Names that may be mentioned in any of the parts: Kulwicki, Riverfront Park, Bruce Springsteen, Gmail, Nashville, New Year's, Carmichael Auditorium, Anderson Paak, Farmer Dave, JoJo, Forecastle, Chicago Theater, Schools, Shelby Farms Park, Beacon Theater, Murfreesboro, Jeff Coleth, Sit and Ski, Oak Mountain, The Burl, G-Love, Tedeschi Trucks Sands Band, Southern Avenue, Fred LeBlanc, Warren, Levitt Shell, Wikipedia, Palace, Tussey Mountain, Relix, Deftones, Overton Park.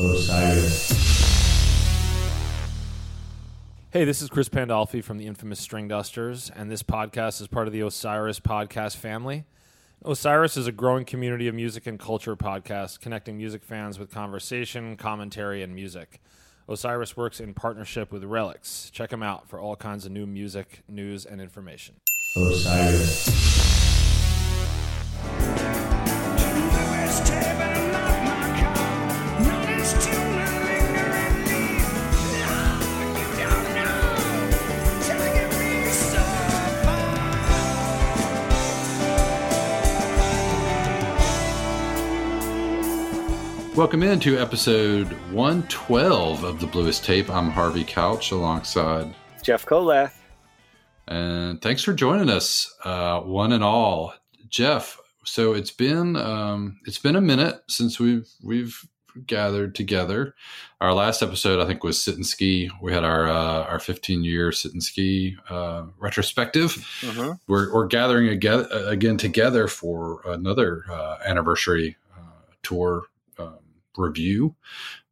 Osiris. Hey, this is Chris Pandolfi from the Infamous String Dusters, and this podcast is part of the Osiris podcast family. Osiris is a growing community of music and culture podcasts connecting music fans with conversation, commentary, and music. Osiris works in partnership with Relix. Check them out for all kinds of new music, news, and information. Welcome into episode 112 of the Bluest Tape. I'm Harvey Couch alongside Jeff Coleth. And thanks for joining us, one and all. Jeff, so it's been a minute since we've gathered together. Our last episode, I think, was Sit and Ski. We had our 15-year Sit and Ski retrospective. Mm-hmm. We're gathering again together for another anniversary tour review,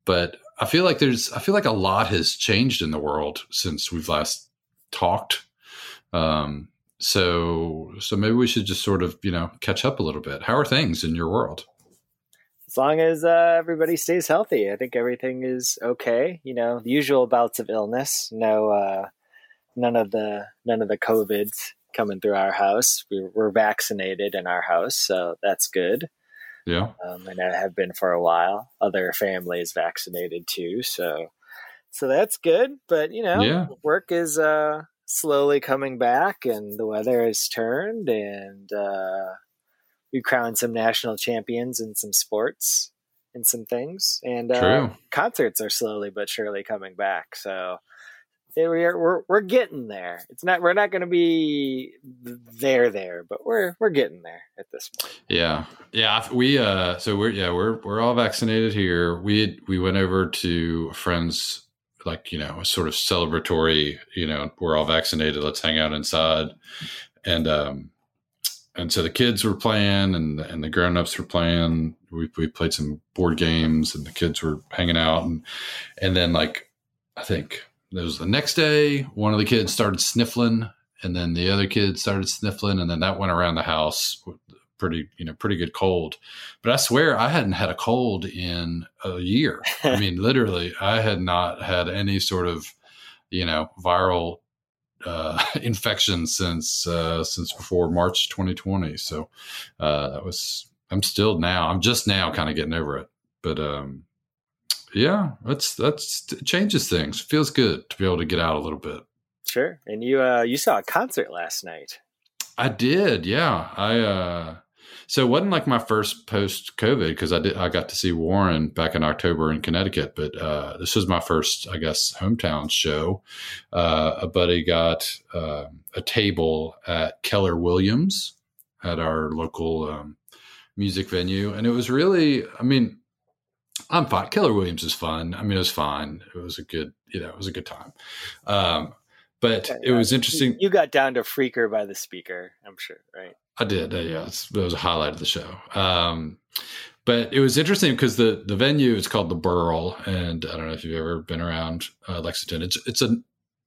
but I feel like a lot has changed in the world since we've last talked. So maybe we should just sort of, catch up a little bit. How are things in your world? As long as everybody stays healthy, I think everything is okay. The usual bouts of illness, none of the COVIDs coming through our house. We're vaccinated in our house, so that's good. Yeah. And I have been for a while. Other families vaccinated too. So that's good. But, Work is slowly coming back and the weather has turned and we crowned some national champions in some sports and some things. And concerts are slowly but surely coming back. So we're getting there. We're not going to be there, but we're getting there at this point. Yeah. We're all vaccinated here. We went over to a friend's, a sort of celebratory, we're all vaccinated, let's hang out inside. And so the kids were playing and the grown-ups were playing. We played some board games and the kids were hanging out. And then I think it was the next day, one of the kids started sniffling and then the other kid started sniffling. And then that went around the house with pretty good cold. But I swear I hadn't had a cold in a year. I mean, literally I had not had any sort of, viral infection since before March 2020. So I'm just now kind of getting over it. But yeah, it changes things. Feels good to be able to get out a little bit. Sure. And you saw a concert last night. I did. Yeah. So it wasn't my first post COVID because I got to see Warren back in October in Connecticut, but this was my first, I guess, hometown show. A buddy got a table at Keller Williams at our local music venue. And it was really, I'm fine. Keller Williams is fun. It was fine. It was a good, it was a good time. But it was interesting. You got down to Freaker by the Speaker, I'm sure, right? I did. Yeah. It was a highlight of the show. But it was interesting because the venue is called The Burl. And I don't know if you've ever been around Lexington. It's a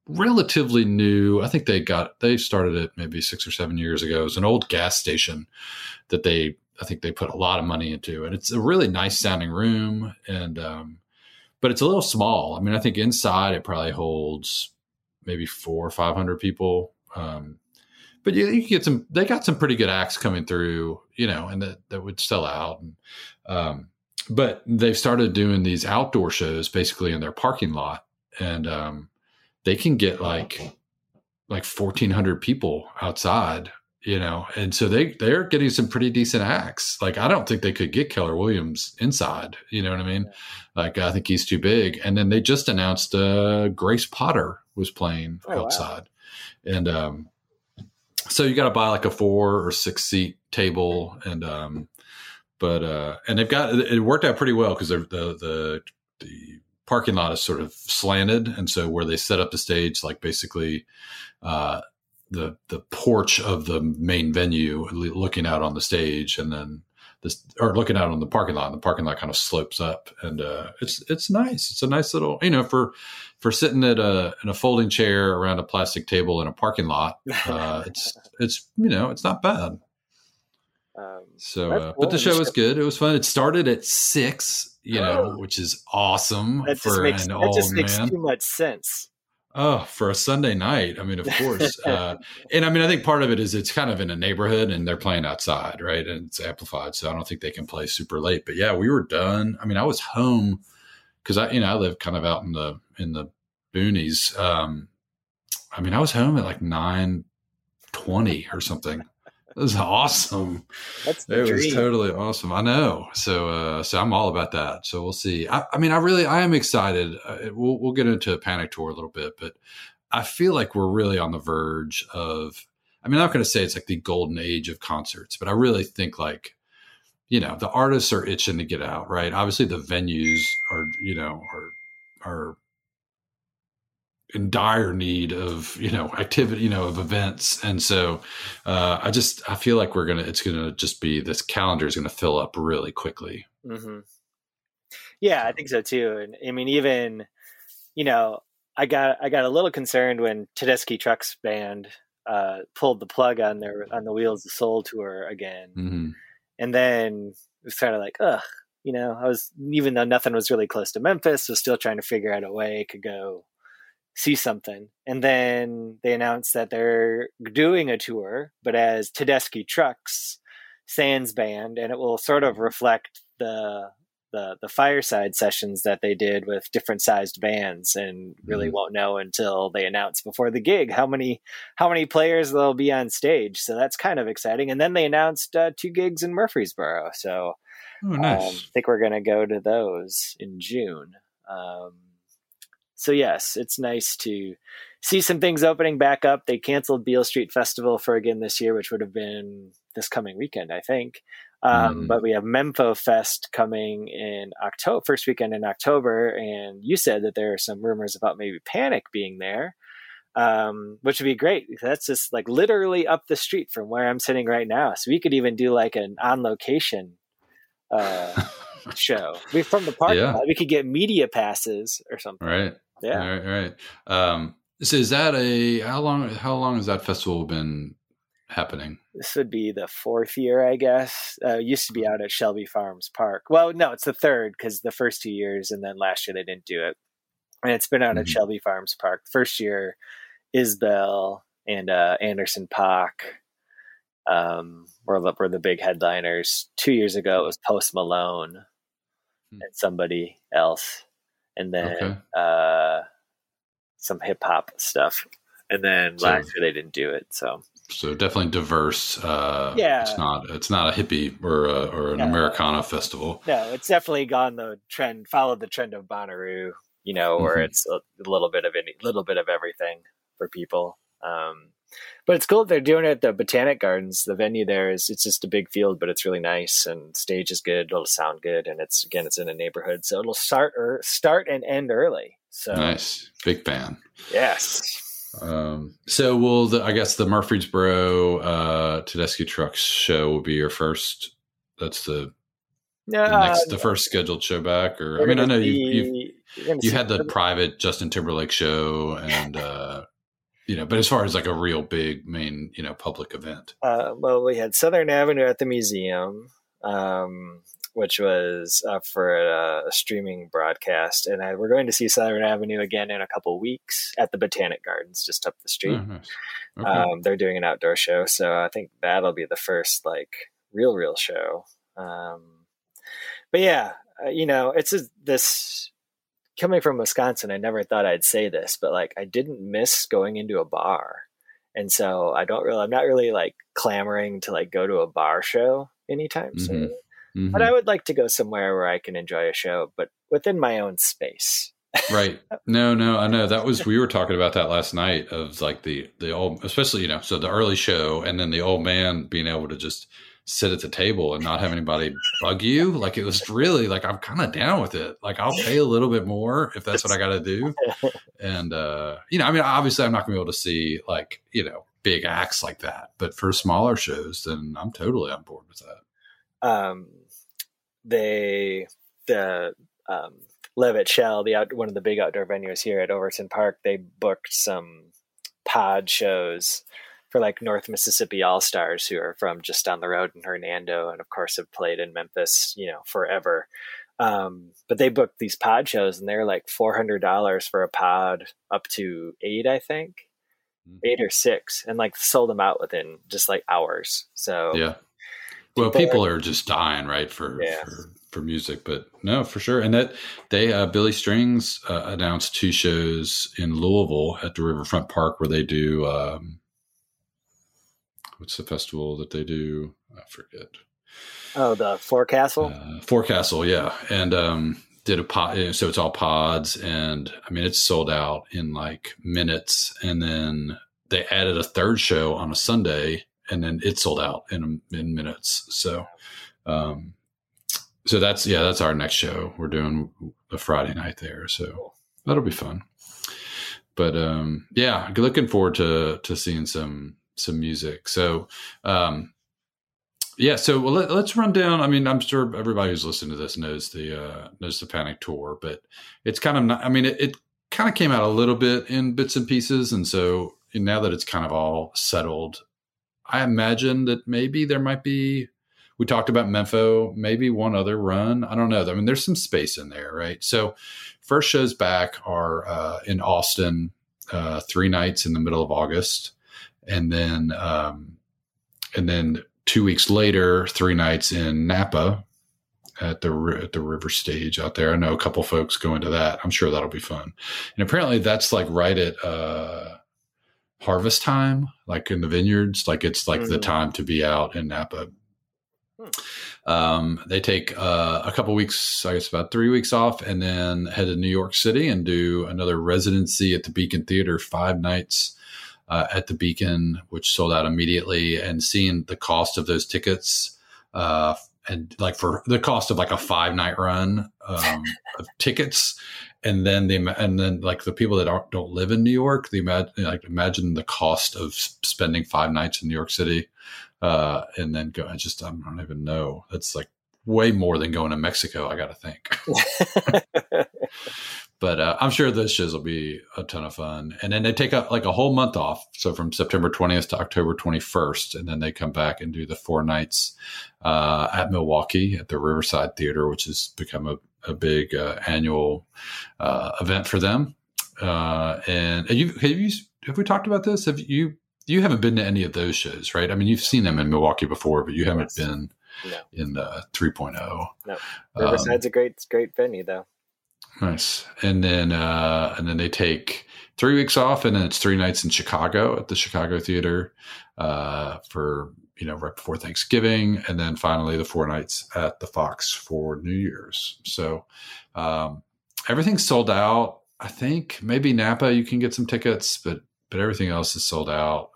relatively new, I think they started it maybe 6 or 7 years ago. It was an old gas station that I think they put a lot of money into. And it's a really nice sounding room. And, but it's a little small. I think inside it probably holds maybe 400 or 500 people. But you get they got some pretty good acts coming through, and that would sell out. And, but they've started doing these outdoor shows basically in their parking lot. And, they can get 1,400 people outside, and so they're getting some pretty decent acts. I don't think they could get Keller Williams inside. You know what I mean? I think he's too big. And then they just announced Grace Potter was playing outside. Wow. And so you got to buy a 4 or 6 seat table. And and it worked out pretty well because the parking lot is sort of slanted, and so where they set up the stage, basically the porch of the main venue looking out on the stage, and then this, or looking out on the parking lot, and the parking lot kind of slopes up, and it's nice. It's a nice little, you know, for sitting at in a folding chair around a plastic table in a parking lot. It's you know, it's not bad. So, cool. But the show was good. It was fun. It started at 6, you know, which is awesome. That just makes too much sense. Oh, for a Sunday night. I mean, of course. And I mean, I think part of it is it's kind of in a neighborhood and they're playing outside, right? And it's amplified. So I don't think they can play super late, but yeah, we were done. I mean, I was home cause I live kind of out in the boonies. I mean, I was home at like 9:20 or something. It was awesome. It was totally awesome. I know. So I'm all about that. So we'll see. I am excited. We'll get into a panic tour a little bit, but I feel like we're really on the verge of, I mean, I'm not going to say it's like the golden age of concerts, but I really think like, you know, the artists are itching to get out, right? Obviously the venues are, you know, are in dire need of, you know, activity, you know, of events. And so I feel like it's going to just be, this calendar is going to fill up really quickly. Mm-hmm. Yeah, I think so too. And I mean, even, you know, I got a little concerned when Tedeschi Trucks Band pulled the plug on the Wheels of Soul tour again. Mm-hmm. And then it was kind of like, ugh, you know, I was, even though nothing was really close to Memphis, was still trying to figure out a way I could go see something. And then they announced that they're doing a tour, but as Tedeschi Trucks Sands Band, and it will sort of reflect the fireside sessions that they did with different sized bands, and really won't know until they announce before the gig how many players they'll be on stage. So that's kind of exciting. And then they announced 2 gigs in Murfreesboro. So nice. I think we're going to go to those in June. So yes, it's nice to see some things opening back up. They canceled Beale Street Festival for again this year, which would have been this coming weekend, I think. But we have Memfo Fest coming in October, first weekend in October. And you said that there are some rumors about maybe Panic being there, which would be great. That's just like literally up the street from where I'm sitting right now. So we could even do like an on location show. We're from the park. Yeah. We could get media passes or something. Right. Yeah. All right. So is that how long has that festival been happening? This would be the 4th year, I guess. It used to be out at Shelby Farms Park. Well, no, it's the 3rd because the first 2 years and then last year they didn't do it. And it's been out at Shelby Farms Park. First year, Isbell and Anderson Paak were the big headliners. 2 years ago, it was Post Malone and somebody else. And then some hip hop stuff. And then last year they didn't do it. So definitely diverse. It's not a hippie or an Americana festival. No, it's definitely followed the trend of Bonnaroo, you know, where it's a little bit of everything for people. But it's cool that they're doing it at the Botanic Gardens. The venue there it's just a big field, but it's really nice and stage is good. It'll sound good. And it's in a neighborhood. So it'll start and end early. So nice. Big fan. Yes. So I guess the Murfreesboro, Tedeschi Trucks show will be your first, first scheduled show back, or, I mean, I know you had the private Justin Timberlake show and, you know, but as far as like a real big main, you know, public event. Well, we had Southern Avenue at the museum, which was up for a streaming broadcast. And we're going to see Southern Avenue again in a couple weeks at the Botanic Gardens, just up the street. Oh, nice. Okay. They're doing an outdoor show. So I think that'll be the first like real show. But yeah, you know, coming from Wisconsin, I never thought I'd say this, but like I didn't miss going into a bar. And so I'm not really like clamoring to like go to a bar show anytime soon, but I would like to go somewhere where I can enjoy a show, but within my own space. Right. No, I know we were talking about that last night of like the old, especially, you know, so the early show and then the old man being able to just sit at the table and not have anybody bug you. Like it was really like, I'm kind of down with it. Like I'll pay a little bit more if that's what I got to do. And, you know, I mean, obviously I'm not gonna be able to see like, you know, big acts like that, but for smaller shows, then I'm totally on board with that. Levitt Shell, one of the big outdoor venues here at Overton Park, they booked some pod shows for like North Mississippi All-Stars, who are from just down the road in Hernando, and of course have played in Memphis, forever. But they booked these pod shows, and they're like $400 for a pod, up to 8, I think, 8 or 6, and like sold them out within just like hours. So yeah, well, people are just dying, right, for music, but no, for sure. And that they, Billy Strings, announced 2 shows in Louisville at the Riverfront Park, where they do, what's the festival that they do? I forget. Oh, the Forecastle? Forecastle, yeah. And did a pod, so it's all pods, and I mean, it's sold out in like minutes. And then they added a third show on a Sunday, and then it sold out in minutes. So, so that's our next show. We're doing a Friday night there, so that'll be fun. But yeah, looking forward to seeing some music. So, yeah. So let's run down. I mean, I'm sure everybody who's listening to this knows the Panic Tour, but it's kind of not, I mean, it kind of came out a little bit in bits and pieces. And so now that it's kind of all settled, I imagine that maybe there might be, we talked about Memphis, maybe one other run. I don't know. I mean, there's some space in there, right? So first shows back are in Austin, 3 nights in the middle of August. And then 2 weeks later, 3 nights in Napa at the river stage out there. I know a couple folks going to that. I'm sure that'll be fun. And apparently that's like right at harvest time, like in the vineyards, like it's like the time to be out in Napa. They take a couple weeks, I guess about 3 weeks off, and then head to New York City and do another residency at the Beacon Theater, 5 nights. At the Beacon, which sold out immediately, and seeing the cost of those tickets and like for the cost of like a 5-night run of tickets. And then like the people that don't live in New York, imagine the cost of spending 5 nights in New York City and then go, I don't even know. That's like way more than going to Mexico, I got to think. But I'm sure those shows will be a ton of fun. And then they take up like a whole month off. So from September 20th to October 21st. And then they come back and do the 4 nights at Milwaukee at the Riverside Theater, which has become a big annual event for them. Have we talked about this? You haven't been to any of those shows, right? I mean, you've seen them in Milwaukee before, but you haven't been in the 3.0. No, Riverside's a great venue though. Nice. And then they take 3 weeks off, and then it's 3 nights in Chicago at the Chicago Theater for, right before Thanksgiving. And then finally the 4 nights at the Fox for New Year's. So everything's sold out. I think maybe Napa, you can get some tickets, but everything else is sold out.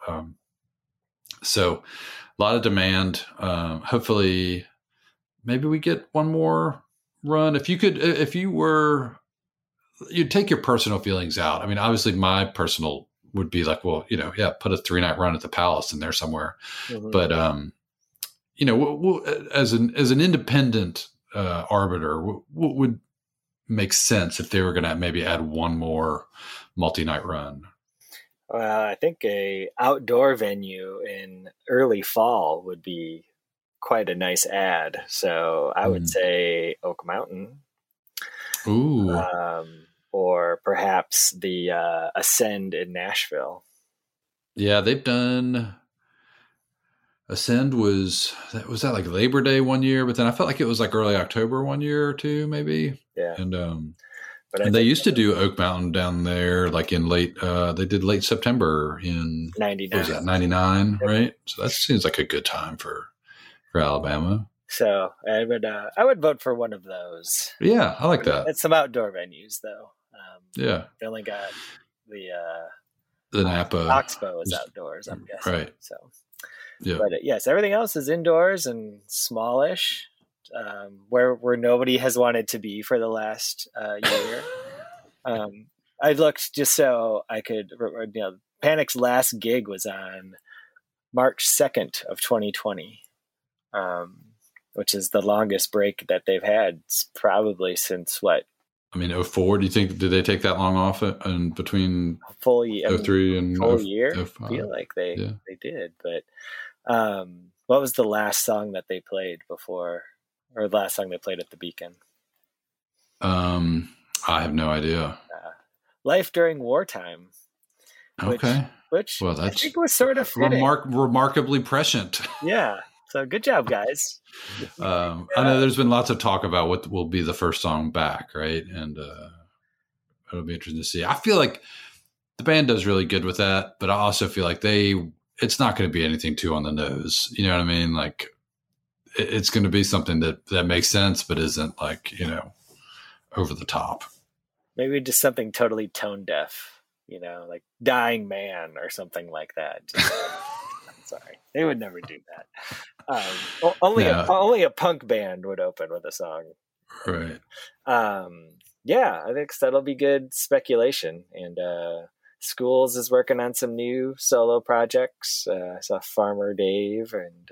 So a lot of demand. Hopefully maybe we get one more run. You'd take your personal feelings out. I mean, obviously my personal would be like, well, put a 3-night run at the Palace in there somewhere. Mm-hmm. But, we'll, as an independent arbiter, what would make sense if they were going to maybe add one more multi-night run? Well, I think a outdoor venue in early fall would be quite a nice ad. So I would say Oak Mountain. Ooh. Or perhaps the Ascend in Nashville. Yeah, they've done Ascend was that like Labor Day one year, but then I felt like it was like early October one year or two maybe. Yeah. And and they used to do Oak Mountain down there like in late September in 99, right? So that seems like a good time for Alabama. So I would vote for one of those. Yeah, I like that. It's some outdoor venues though. Yeah. They only got the Napa. Oxbow is outdoors, I'm guessing. Right. So yeah. But yes, everything else is indoors and smallish, where nobody has wanted to be for the last year. I looked just so I could, Panic's last gig was on March 2nd of 2020. which is the longest break that they've had probably since what? I mean, 04, do you think, did they take that long off in between full year, 03 and full year? 05? I feel like they did. But what was the last song that they played before, or the last song they played at the Beacon? I have no idea. Life During Wartime. Okay. Which I think was sort of fitting. Remarkably prescient. Yeah. So good job, guys. I know there's been lots of talk about what will be the first song back, right? And it'll be interesting to see. I feel like the band does really good with that, but I also feel like it's not going to be anything too on the nose. You know what I mean? Like it's going to be something that makes sense, but isn't like, you know, over the top. Maybe just something totally tone deaf, you know, like Dying Man or something like that. Sorry, they would never do that. Only a punk band would open with a song, right? I think that'll be good speculation. And Schools is working on some new solo projects. I saw Farmer Dave and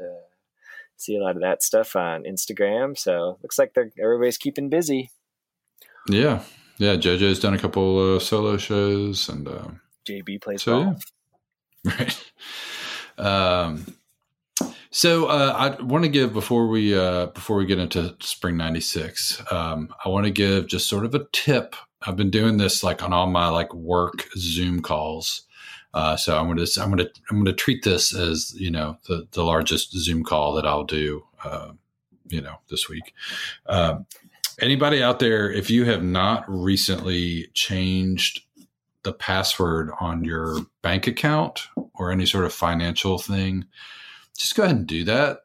see a lot of that stuff on Instagram. So looks like everybody's keeping busy. Yeah, yeah. JoJo's done a couple solo shows, and JB plays golf. Yeah. Right. I want to give, before we get into Spring 96, I want to give just sort of a tip. I've been doing this like on all my like work Zoom calls. So I'm going to treat this as, you know, the largest Zoom call that I'll do, you know, this week. Anybody out there, if you have not recently changed the password on your bank account or any sort of financial thing, just go ahead and do that.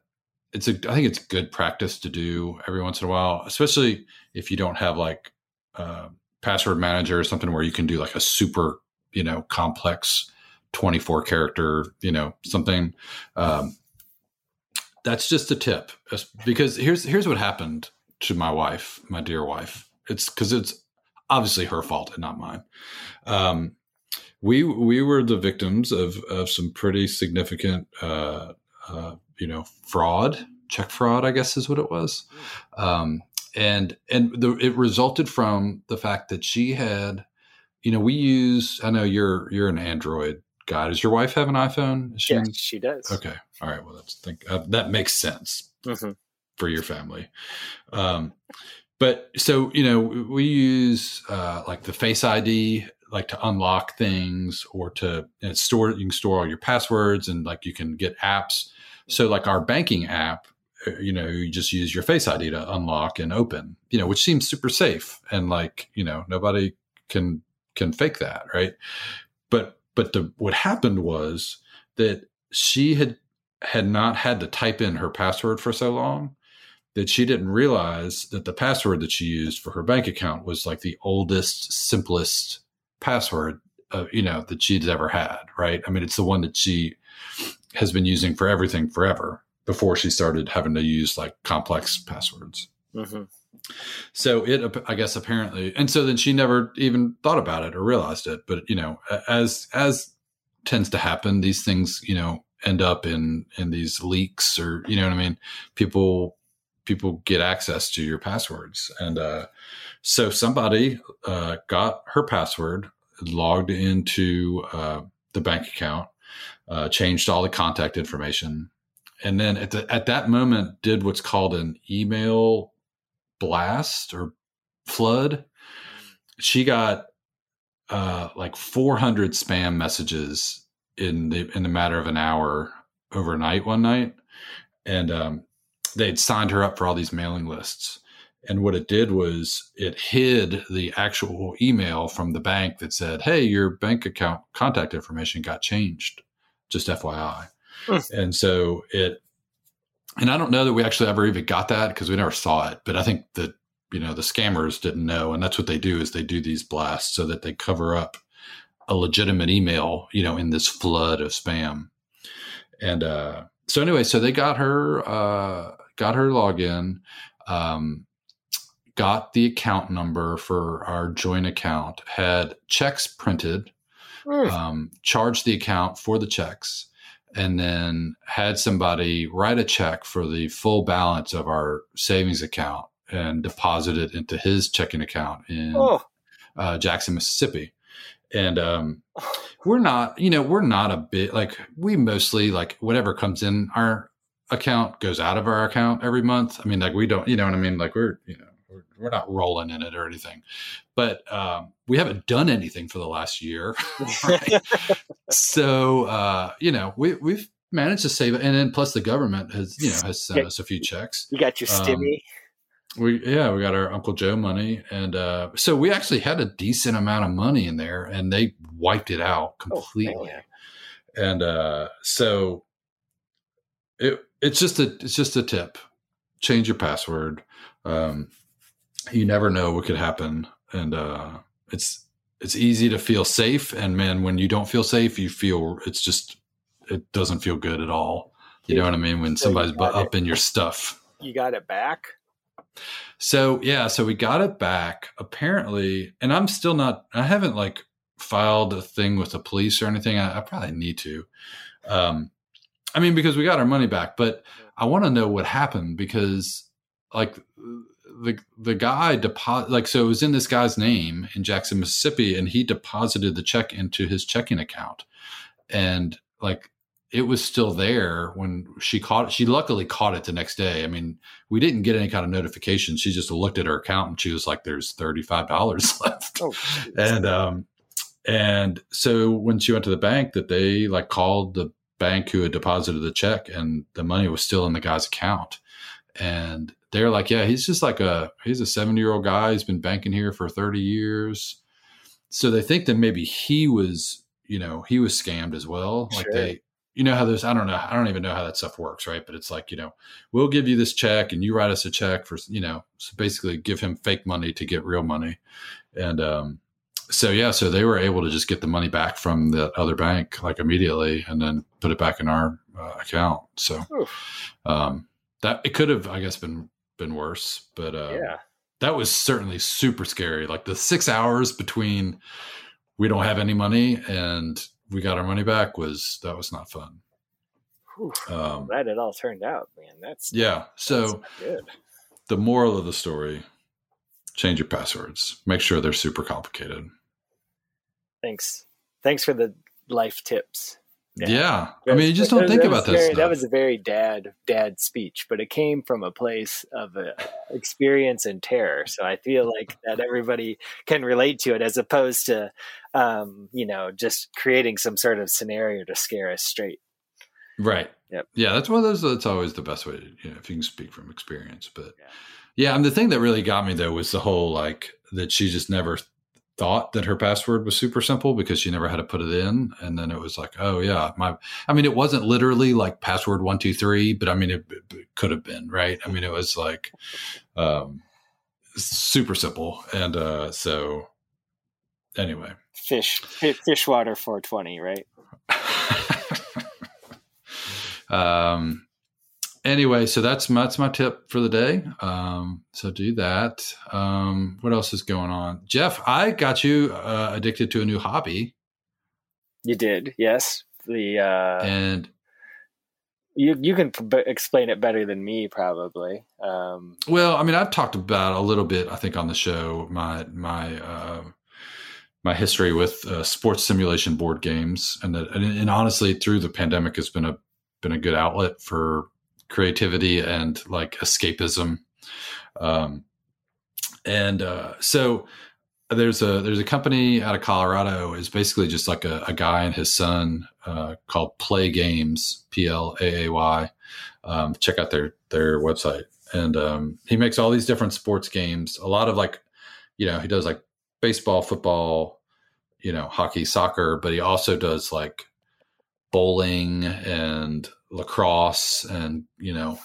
I think it's good practice to do every once in a while, especially if you don't have like a password manager or something where you can do like a super, you know, complex 24 character, you know, something. That's just a tip, because here's what happened to my wife, my dear wife. It's because it's obviously her fault and not mine. We were the victims of some pretty significant, you know, fraud, check fraud, I guess is what it was. It resulted from the fact that she had, you know, I know you're an Android guy. Does your wife have an iPhone? Yes, she does. Okay. All right. Well, that makes sense for your family. But so, you know, we use like the Face ID, like to unlock things or you can store all your passwords and like you can get apps. So like our banking app, you know, you just use your Face ID to unlock and open, you know, which seems super safe. And like, you know, nobody can fake that. Right. But what happened was that she had not had to type in her password for so long that she didn't realize that the password that she used for her bank account was like the oldest, simplest password, you know, that she'd ever had. Right. I mean, it's the one that she has been using for everything forever before she started having to use like complex passwords. Mm-hmm. So I guess apparently, and so then she never even thought about it or realized it, but you know, as tends to happen, these things, you know, end up in these leaks or, you know what I mean? People get access to your passwords. And so somebody got her password, logged into the bank account, changed all the contact information. And then at that moment did what's called an email blast or flood. She got like 400 spam messages in the matter of an hour overnight one night. And, they'd signed her up for all these mailing lists. And what it did was it hid the actual email from the bank that said, hey, your bank account contact information got changed. Just FYI. And so and I don't know that we actually ever even got that because we never saw it, but I think that, you know, the scammers didn't know. And that's what they do is they do these blasts so that they cover up a legitimate email, you know, in this flood of spam. And, so anyway, so they got her login, got the account number for our joint account, had checks printed, charged the account for the checks, and then had somebody write a check for the full balance of our savings account and deposit it into his checking account in Jackson, Mississippi. And we're not a bit like, we mostly like whatever comes in our account goes out of our account every month. I mean, like we don't, you know what I mean? Like we're not rolling in it or anything, but we haven't done anything for the last year. Right? So, we've managed to save it. And then plus the government has sent us a few checks. You got your stimmy. We got our Uncle Joe money. And so we actually had a decent amount of money in there and they wiped it out completely. Oh, and so it's just a tip. Change your password. You never know what could happen. And it's easy to feel safe. And man, when you don't feel safe, it doesn't feel good at all. You know what I mean? When somebody's up in your stuff. You got it back? So we got it back apparently, and I'm still not, I haven't like filed a thing with the police or anything. I probably need to, because we got our money back, but I want to know what happened because like the guy so it was in this guy's name in Jackson, Mississippi, and he deposited the check into his checking account. And like, it was still there when she caught it. She luckily caught it the next day. I mean, we didn't get any kind of notification. She just looked at her account and she was like, there's $35 left. Oh, and so when she went to the bank, that they like called the bank who had deposited the check, and the money was still in the guy's account. And they're like, yeah, he's just like he's a 70-year-old guy. He's been banking here for 30 years. So they think that maybe he was scammed as well. Like sure. You know how there's, I don't even know how that stuff works. Right. But it's like, we'll give you this check and you write us a check for, so basically give him fake money to get real money. And, so they were able to just get the money back from the other bank, like immediately, and then put it back in our account. So, that it could have, I guess, been worse, but, that was certainly super scary. Like the 6 hours between we don't have any money and we got our money back was not fun. Whew, I'm glad it all turned out, man. So good. The moral of the story, change your passwords, make sure they're super complicated. Thanks for the life tips. Dad. Yeah. I mean, you just don't think about that stuff. That was a very dad speech, but it came from a place of experience and terror. So I feel like that everybody can relate to it as opposed to, just creating some sort of scenario to scare us straight. Right. Yep. Yeah. That's one of those, that's always the best way to, if you can speak from experience, but yeah. And the thing that really got me though, was the whole, like that she just never thought that her password was super simple because she never had to put it in. And then it was like, it wasn't literally like password 1, 2, 3, but I mean, it could have been, right. I mean, it was like, super simple. And, so anyway, fishwater 420, right? Anyway, so that's my tip for the day. So do that. What else is going on? Jeff, I got you addicted to a new hobby. You did, yes. And you can explain it better than me, probably. I've talked about a little bit, I think, on the show, my history with sports simulation board games, and honestly, through the pandemic, has been a good outlet for creativity and like escapism. So there's a company out of Colorado. It's basically just like a guy and his son, called Play Games, PLAAY. Check out their website. And, he makes all these different sports games. A lot of like, he does like baseball, football, hockey, soccer, but he also does like bowling and lacrosse and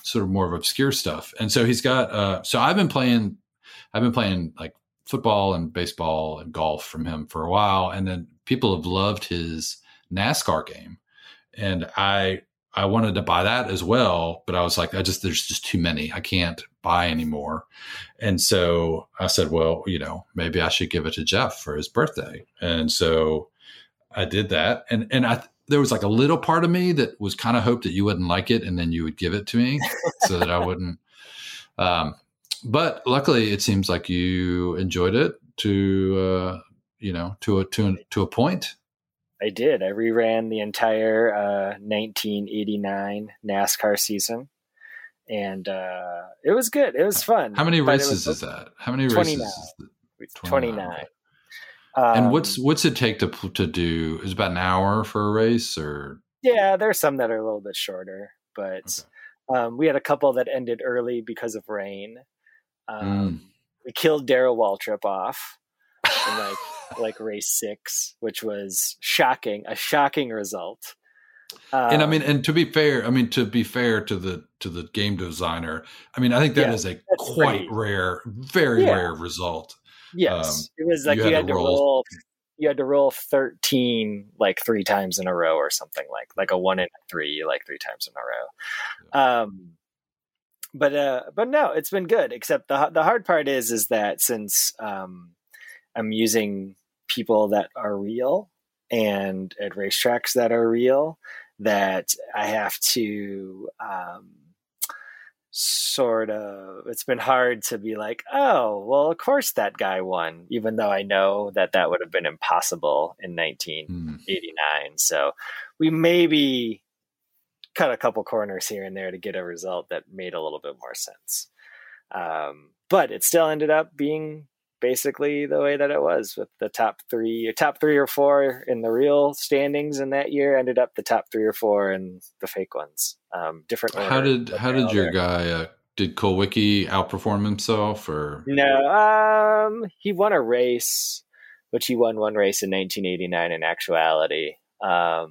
sort of more of obscure stuff. And so he's got I've been playing like football and baseball and golf from him for a while, and then people have loved his NASCAR game, and I wanted to buy that as well, but I was like, there's just too many, I can't buy anymore. And so I said, well, maybe I should give it to Jeff for his birthday. And so I did that, and I there was like a little part of me that was kind of hoped that you wouldn't like it and then you would give it to me so that I wouldn't. But luckily it seems like you enjoyed it to a point. I did. I reran the entire 1989 NASCAR season, and it was good. It was fun. How many races is that? How many 29. Races? 29. And what's it take to do? Is it about an hour for a race, or? Yeah, there's some that are a little bit shorter, but okay. We had a couple that ended early because of rain. We killed Darryl Waltrip off in like race 6, which was a shocking result. And to be fair to the game designer, I think that is a quite rare, very rare result. Yes, it was like you had to roll 13 like 3 times in a row or something, like a 1 in 3 like 3 times in a row. Yeah. But no, it's been good. Except the hard part is that since I'm using people that are real and at racetracks that are real, that I have to sort of, it's been hard to be like, oh, well, of course that guy won, even though I know that would have been impossible in 1989. So we maybe cut a couple corners here and there to get a result that made a little bit more sense. But it still ended up being basically the way that it was, with the top three or four in the real standings in that year ended up the top 3 or 4 in the fake ones. Different order. How did your guy, did Kulwicki outperform himself, or? No, he won a race, which he won one race in 1989 in actuality. But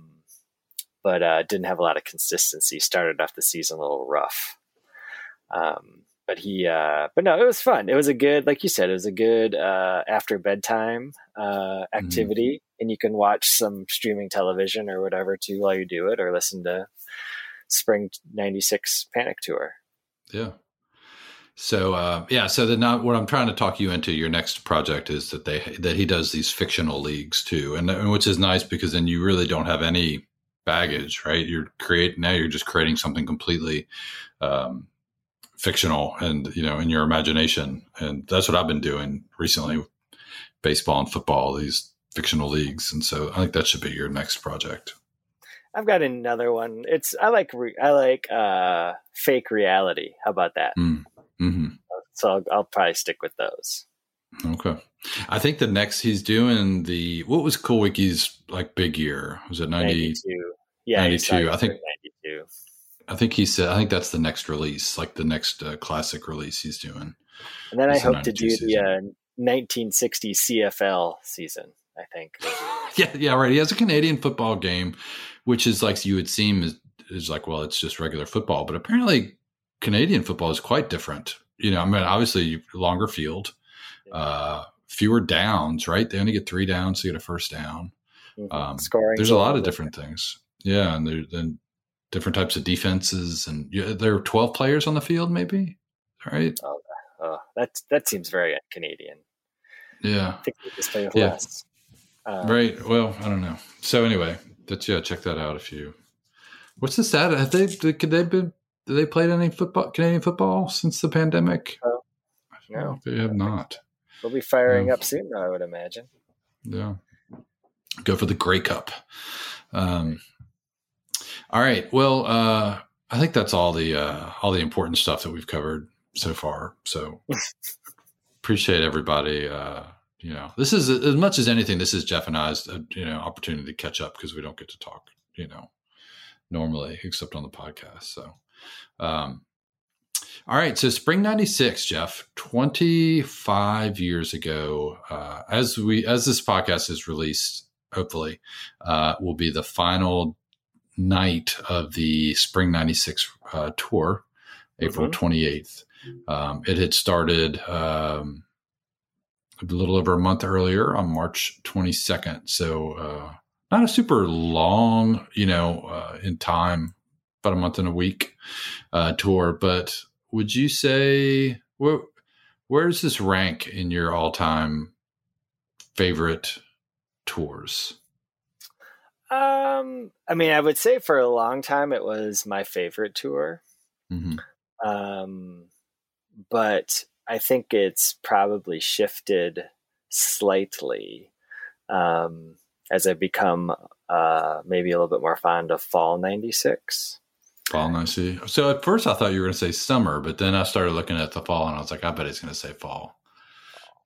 didn't have a lot of consistency. Started off the season a little rough. But it was fun. It was a good, like you said, it was a good after bedtime activity, and you can watch some streaming television or whatever too while you do it, or listen to Spring 96 Panic Tour. Yeah. So what I'm trying to talk you into your next project is that he does these fictional leagues too, and which is nice because then you really don't have any baggage, right? You're just creating something completely fictional and, in your imagination. And that's what I've been doing recently with baseball and football, these fictional leagues. And so I think that should be your next project. I've got another one. I like fake reality. How about that? Mm-hmm. So I'll probably stick with those. Okay. I think the next he's doing what was Kulwicki's like big year? Was it 92? Yeah. 92. I think that's the next release, like the next classic release he's doing. And then I hope to do the 1960 CFL season, I think. Yeah, right. He has a Canadian football game, which is like, you would seem is like, well, it's just regular football, but apparently Canadian football is quite different. Obviously longer field, fewer downs, right? They only get 3 downs to get a first down. Mm-hmm. Scoring. There's a lot of different things. Yeah, and then different types of defenses, and there are 12 players on the field, maybe. All right. Oh, that seems very Canadian. Yeah. I think they just play with less. Right. Well, I don't know. So anyway, check that out if you. What's the status? Have they played any football, Canadian football, since the pandemic? Oh, no, they have not. We'll be firing up soon, though, I would imagine. Yeah. Go for the Grey Cup. All right. Well, I think that's all the important stuff that we've covered so far. So appreciate everybody. This is, as much as anything, this is Jeff and I's, opportunity to catch up, because we don't get to talk, normally, except on the podcast. So, all right. So Spring 96, Jeff, 25 years ago, as this podcast is released, hopefully, will be the final night of the Spring 96 tour, April 28th. It had started a little over a month earlier on March 22nd. So not a super long, in time, about a month and a week tour. But would you say, where does this rank in your all-time favorite tours? I mean, I would say for a long time it was my favorite tour. Mm-hmm. But I think it's probably shifted slightly as I become maybe a little bit more fond of fall 96. Fall, I see. So at first I thought you were going to say summer, but then I started looking at the fall and I was like, I bet he's going to say fall.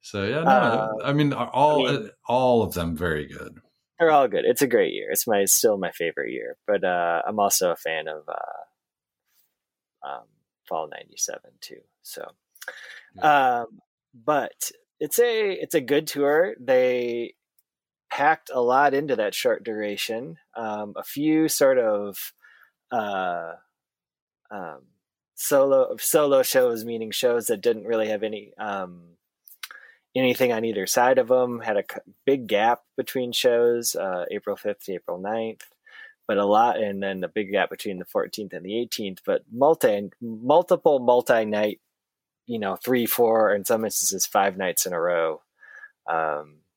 So yeah, no, I mean, all of them very good. They're all good. It's a great year. It's still my favorite year, but I'm also a fan of fall 97 too. So, yeah. But it's a good tour. They packed a lot into that short duration. A few sort of solo shows, meaning shows that didn't really have any anything on either side of them, had a big gap between shows, April 5th to April 9th, but a lot, and then a big gap between the 14th and the 18th, but multiple multi-night, 3, 4, in some instances 5 nights in a row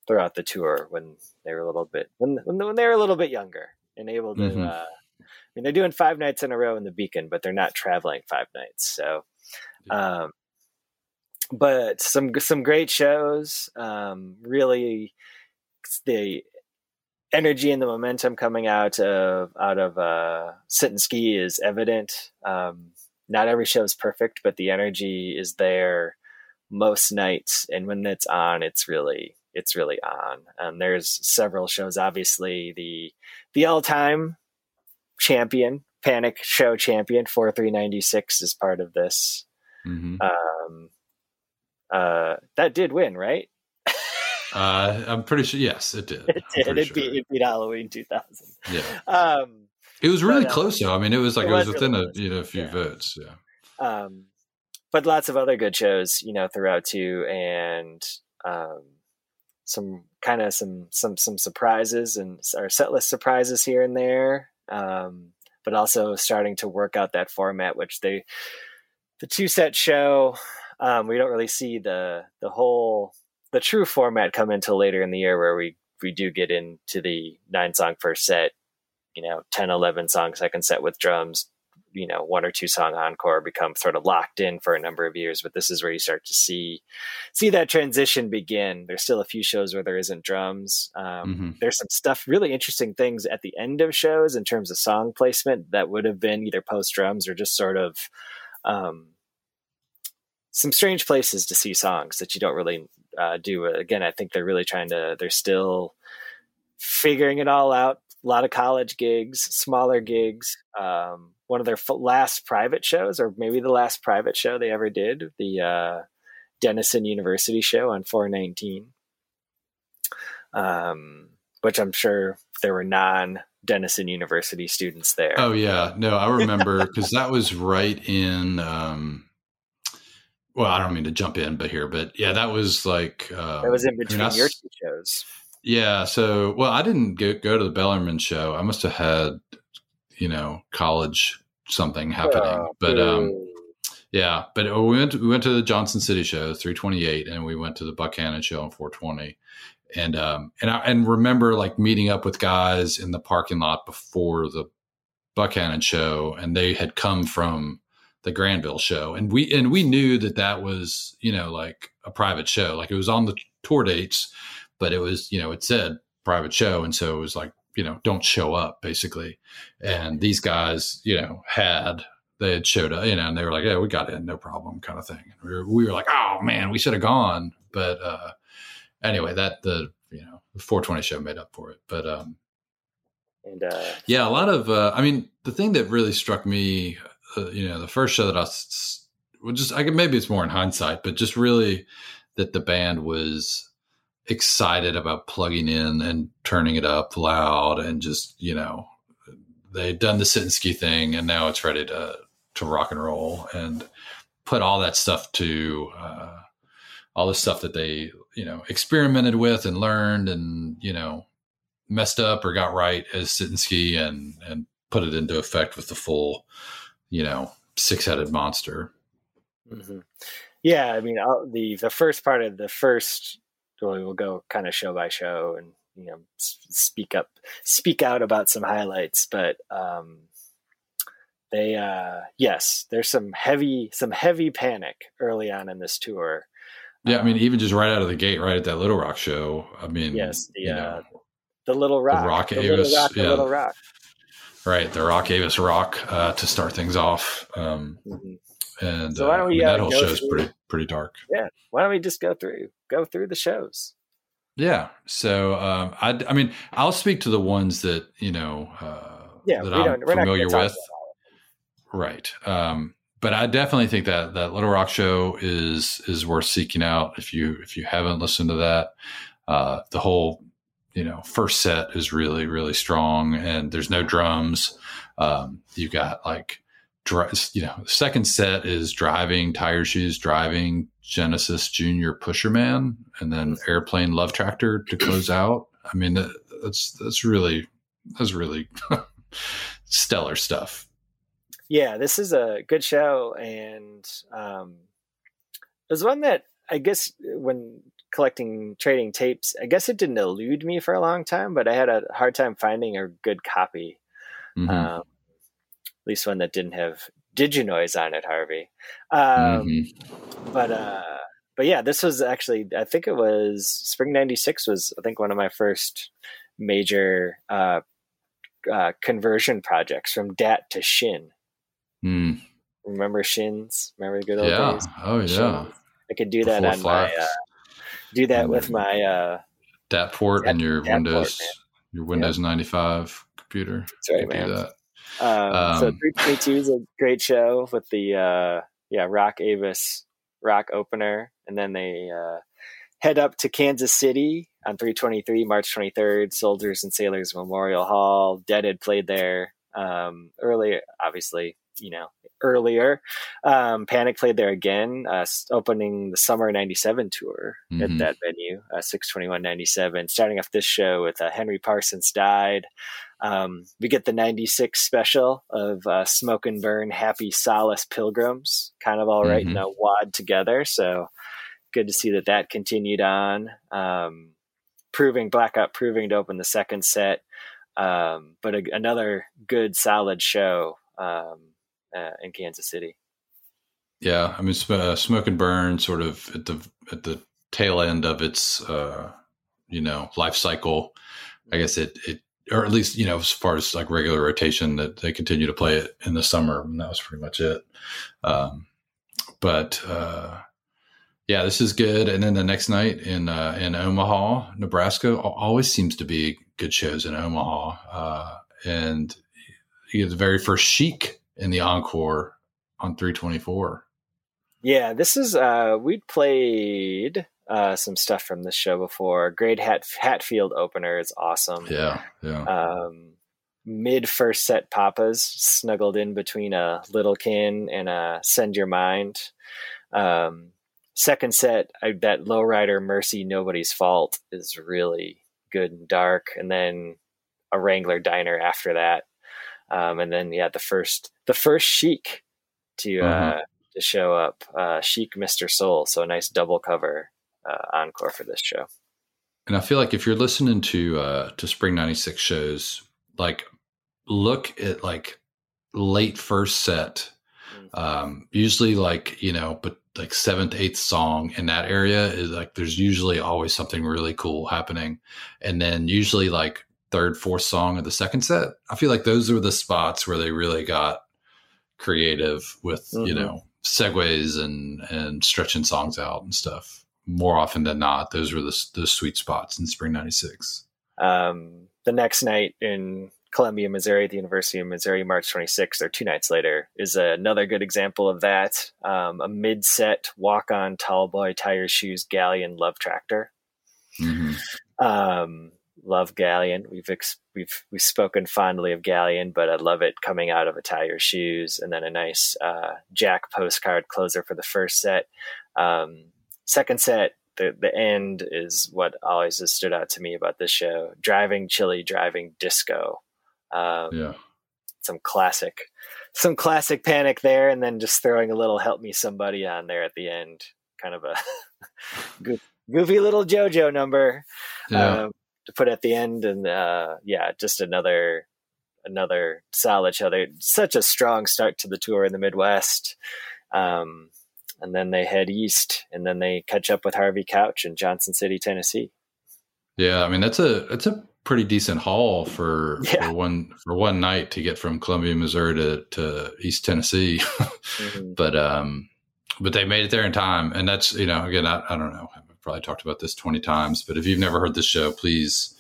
throughout the tour when they were a little bit, when they were a little bit younger and able to, mm-hmm. I mean, they're doing 5 nights in a row in the Beacon, but they're not traveling 5 nights. So, but some great shows, really the energy and the momentum coming out of Sit and Ski is evident. Not every show is perfect, but the energy is there most nights. And when it's on, it's really on. And there's several shows, obviously the all time champion Panic show champion 4396 is part of this. Mm-hmm. That did win, right? I'm pretty sure. Yes, it did. It did. It beat Halloween 2000. Yeah. It was really close though. I mean, it was within really a few votes. Yeah. But lots of other good shows, throughout too. And, some surprises and our set list surprises here and there. But also starting to work out that format, which the 2-set show, we don't really see the true format come until later in the year, where we do get into the 9-song first set, 10, 11-song second set with drums, 1 or 2-song encore become sort of locked in for a number of years. But this is where you start to see that transition begin. There's still a few shows where there isn't drums. Mm-hmm. There's some stuff, really interesting things at the end of shows in terms of song placement that would have been either post drums or just sort of, some strange places to see songs that you don't really do. Again, I think they're really they're still figuring it all out. A lot of college gigs, smaller gigs. One of their last private shows, or maybe the last private show they ever did, the Denison University show on 419, which I'm sure there were non-Denison University students there. Oh, yeah. No, I remember because that was right in... well, I don't mean to jump in, but yeah, that was like... that was in between your two shows. Yeah. So, well, I didn't go to the Bellarmine show. I must have had, college something happening. Oh, but yeah, but we went to the Johnson City show, 328, and we went to the Buckhannon show on 420. And I remember meeting up with guys in the parking lot before the Buckhannon show, and they had come from the Granville show, and we knew that was a private show, it was on the tour dates, but it was it said private show, and so it was don't show up basically. And these guys had showed up, and they were like, yeah, we got in, no problem, kind of thing. And we were like, oh man, we should have gone, but anyway, that the 420 show made up for it, but and yeah, a lot of I mean, the thing that really struck me. The first show that maybe it's more in hindsight, but just really that the band was excited about plugging in and turning it up loud, and just, they'd done the Sit and Ski thing, and now it's ready to rock and roll and put all that stuff to, all the stuff that they, experimented with and learned and, messed up or got right as Sit and Ski, and put it into effect with the full, 6-headed monster. Mm-hmm. Yeah, I mean, the first part of the first, we'll go kind of show by show and you know, speak out about some highlights, but they, yes, there's some heavy panic early on in this tour. Yeah. I mean, even just right out of the gate, right at that Little Rock show. I mean, yes, the Little Rock, Little Rock. Right. The Rock gave us rock, to start things off. Mm-hmm. And so why don't we, that whole show is pretty dark. Yeah. Why don't we just go through the shows? Yeah. So, I mean, I'll speak to the ones that, you know, that I'm familiar with. Right. But I definitely think that Little Rock show is worth seeking out. If you haven't listened to that, the whole, you know, first set is really, really strong, and there's no drums. You got like, you know, the second set is Driving, Tiger Shoes, Driving, Genesis Junior, Pusherman, and then Airplane, Love Tractor to close out. I mean, that's really stellar stuff. Yeah, this is a good show, and there's one that I guess when trading tapes, I guess it didn't elude me for a long time, but I had a hard time finding a good copy. Mm-hmm. At least one that didn't have Diginoise on it, Harvey. Mm-hmm. But yeah, this was actually, I think it was Spring 96 was, I think, one of my first major conversion projects from DAT to Shin. Mm. Remember Shins? Remember the good old days? Oh yeah. Shins. I could do that with my DAT port and your Windows 95 computer. That's right, man. So 322 is a great show with the Rock Avis rock opener, and then they head up to Kansas City on 323 March 23rd. Soldiers and Sailors Memorial Hall. Dead had played there earlier, obviously, you know, earlier. Panic played there again, opening the summer 97 tour at that venue, 6/21/97, starting off this show with Henry Parsons Died. We get the 96 special of Smoke and Burn, Happy Solace Pilgrims, kind of all right in a wad together. So good to see that continued on. Blackout Proving to open the second set. But another good solid show in Kansas City. Yeah, I mean, Smoke and Burn sort of at the tail end of its life cycle, I guess it. Or at least, you know, as far as like regular rotation, that they continue to play it in the summer. And that was pretty much it. Yeah, this is good. And then the next night in Omaha, Nebraska, always seems to be good shows in Omaha. And you get the very first Chic in the encore on 324. Yeah, this is, we'd played some stuff from this show before. Great Hatfield opener is awesome. Yeah. Mid first set Papas, snuggled in between a Littlekin and a Send Your Mind. Second set, that Lowrider Mercy Nobody's Fault is really good and dark, and then a Wrangler Diner after that. And then the first Chic to show up, Chic Mr. Soul. So a nice double cover encore for this show. And I feel like if you're listening to Spring 96 shows, like look at like late first set, usually like, you know, but like 7th, 8th song in that area is like, there's usually always something really cool happening. And then usually like 3rd, 4th song of the second set. I feel like those are the spots where they really got creative with, you know, segues and stretching songs out and stuff. More often than not, those were the sweet spots in Spring 96. The next night in Columbia, Missouri, at the University of Missouri, March 26th, or two nights later, is another good example of that. A mid-set Walk-On, Tall Boy, Tire Shoes, Galleon, Love Tractor. Mm-hmm. Love Galleon. We've spoken fondly of Galleon, but I love it coming out of a Tire Shoes, and then a nice Jack postcard closer for the first set. Second set, the end is what always has stood out to me about this show. Driving, Chili, Driving, Disco. Some classic Panic there, and then just throwing a little Help Me Somebody on there at the end. Kind of a goofy little JoJo number. to put at the end. And yeah, just another solid show. They're such a strong start to the tour in the Midwest. And then they head east, and then they catch up with Harvey Couch in Johnson City, Tennessee. Yeah, I mean, that's a pretty decent haul for one night to get from Columbia, Missouri to East Tennessee. Mm-hmm. But they made it there in time. And that's, you know, again, I don't know, I've probably talked about this 20 times, but if you've never heard this show, please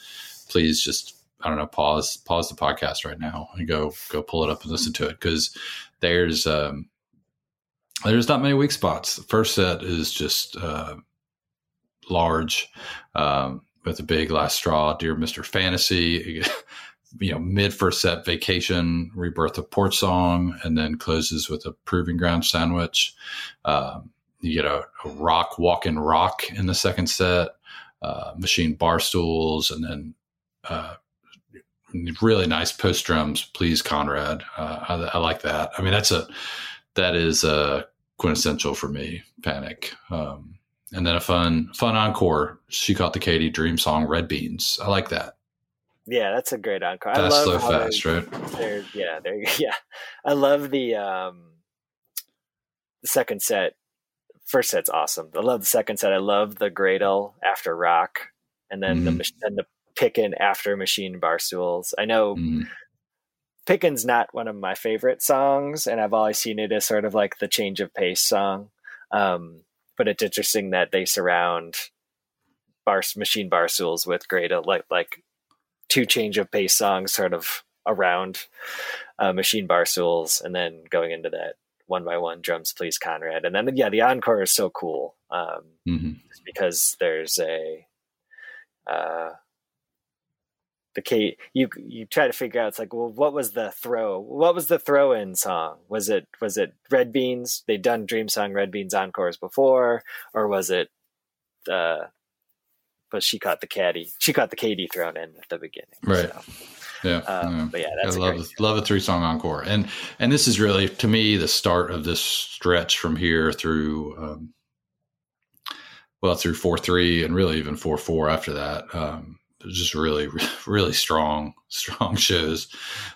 just, I don't know, pause the podcast right now and go pull it up and listen to it. 'Cause there's not many weak spots. The first set is just large, with a big last straw, Dear Mr. Fantasy, you know, mid first set, Vacation, Rebirth of Port Song, and then closes with a Proving Ground sandwich. You get a rock, Walkin' Rock in the second set, Machine Barstools, and then really nice post drums, Please Conrad. I like that. I mean, that is quintessential for me, Panic. And then a fun encore, She Caught the Katy, Dream Song, Red Beans. I like that. Yeah, that's a great encore. Fast, I love Slow, Fast, right? Yeah, yeah. I love the second set. First set's awesome. I love the second set. I love the Gradle after Rock, and then the Pickin' after Machine Barstools. I know Pickin's not one of my favorite songs, and I've always seen it as sort of like the change of pace song. But it's interesting that they surround Machine Barstools with Gradle, like two change of pace songs sort of around Machine Barstools, and then going into that One by One, drums, Please Conrad. And then, yeah, the encore is so cool because there's you try to figure out, it's like, well, what was the throw-in song? Was it Red Beans? They'd done Dream Song, Red Beans encores before, or was it but She Caught the Katy thrown in at the beginning, right? So, yeah. But yeah, that's I love a three song encore, and this is really, to me, the start of this stretch from here through through 4-3, and really even 4-4 after that. Just really, really strong shows.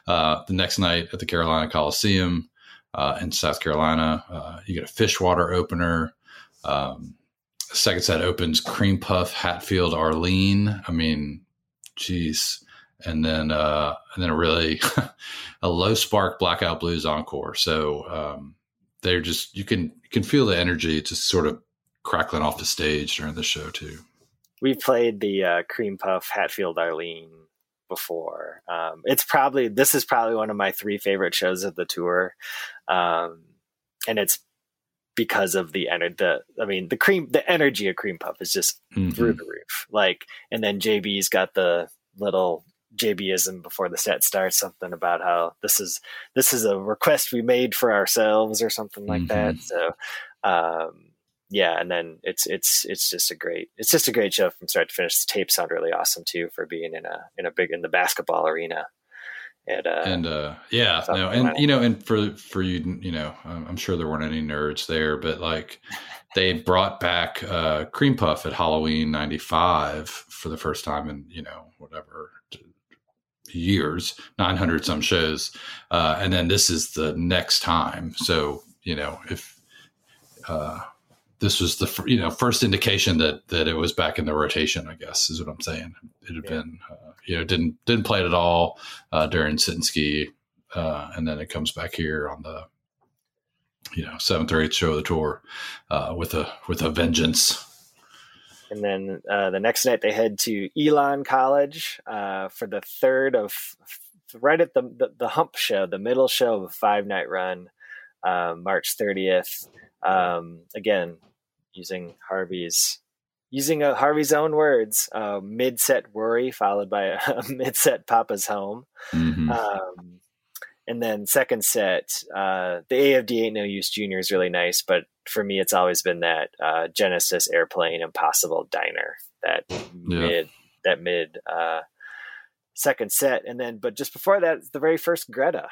The next night at the Carolina Coliseum in South Carolina, you get a Fishwater opener. Second set opens Cream Puff, Hatfield, Arlene. I mean, geez. And then a really a Low Spark, Blackout Blues encore. So they're just, you can feel the energy just sort of crackling off the stage during the show too. We played the Cream Puff, Hatfield, Arlene before. This is probably one of my three favorite shows of the tour, and it's because of the energy. The energy of Cream Puff is just through the roof. Like, and then JB's got the little JBism before the set starts, something about how this is a request we made for ourselves or something like that. So. Yeah, and then it's just a great show from start to finish. The tape sound really awesome too for being in the basketball arena. And for you, I'm sure there weren't any nerds there, but like they brought back Cream Puff at Halloween '95 for the first time in years, 900 some shows, and then this is the next time. So this was the first indication that it was back in the rotation, I guess, is what I'm saying. It had been, didn't play it at all during Sit and Ski. And then it comes back here on the, 7th or 8th show of the tour with a vengeance. And then the next night they head to Elon College for the third of right at the hump show, the middle show of a 5-night run, March 30th. Again, using Harvey's own words, mid-set worry followed by a mid-set Papa's Home. And then second set, the AFD Ain't No Use Junior is really nice, but for me, it's always been that Genesis, Airplane, Impossible, Diner, that mid second set. And then, but just before that, it's the very first Greta.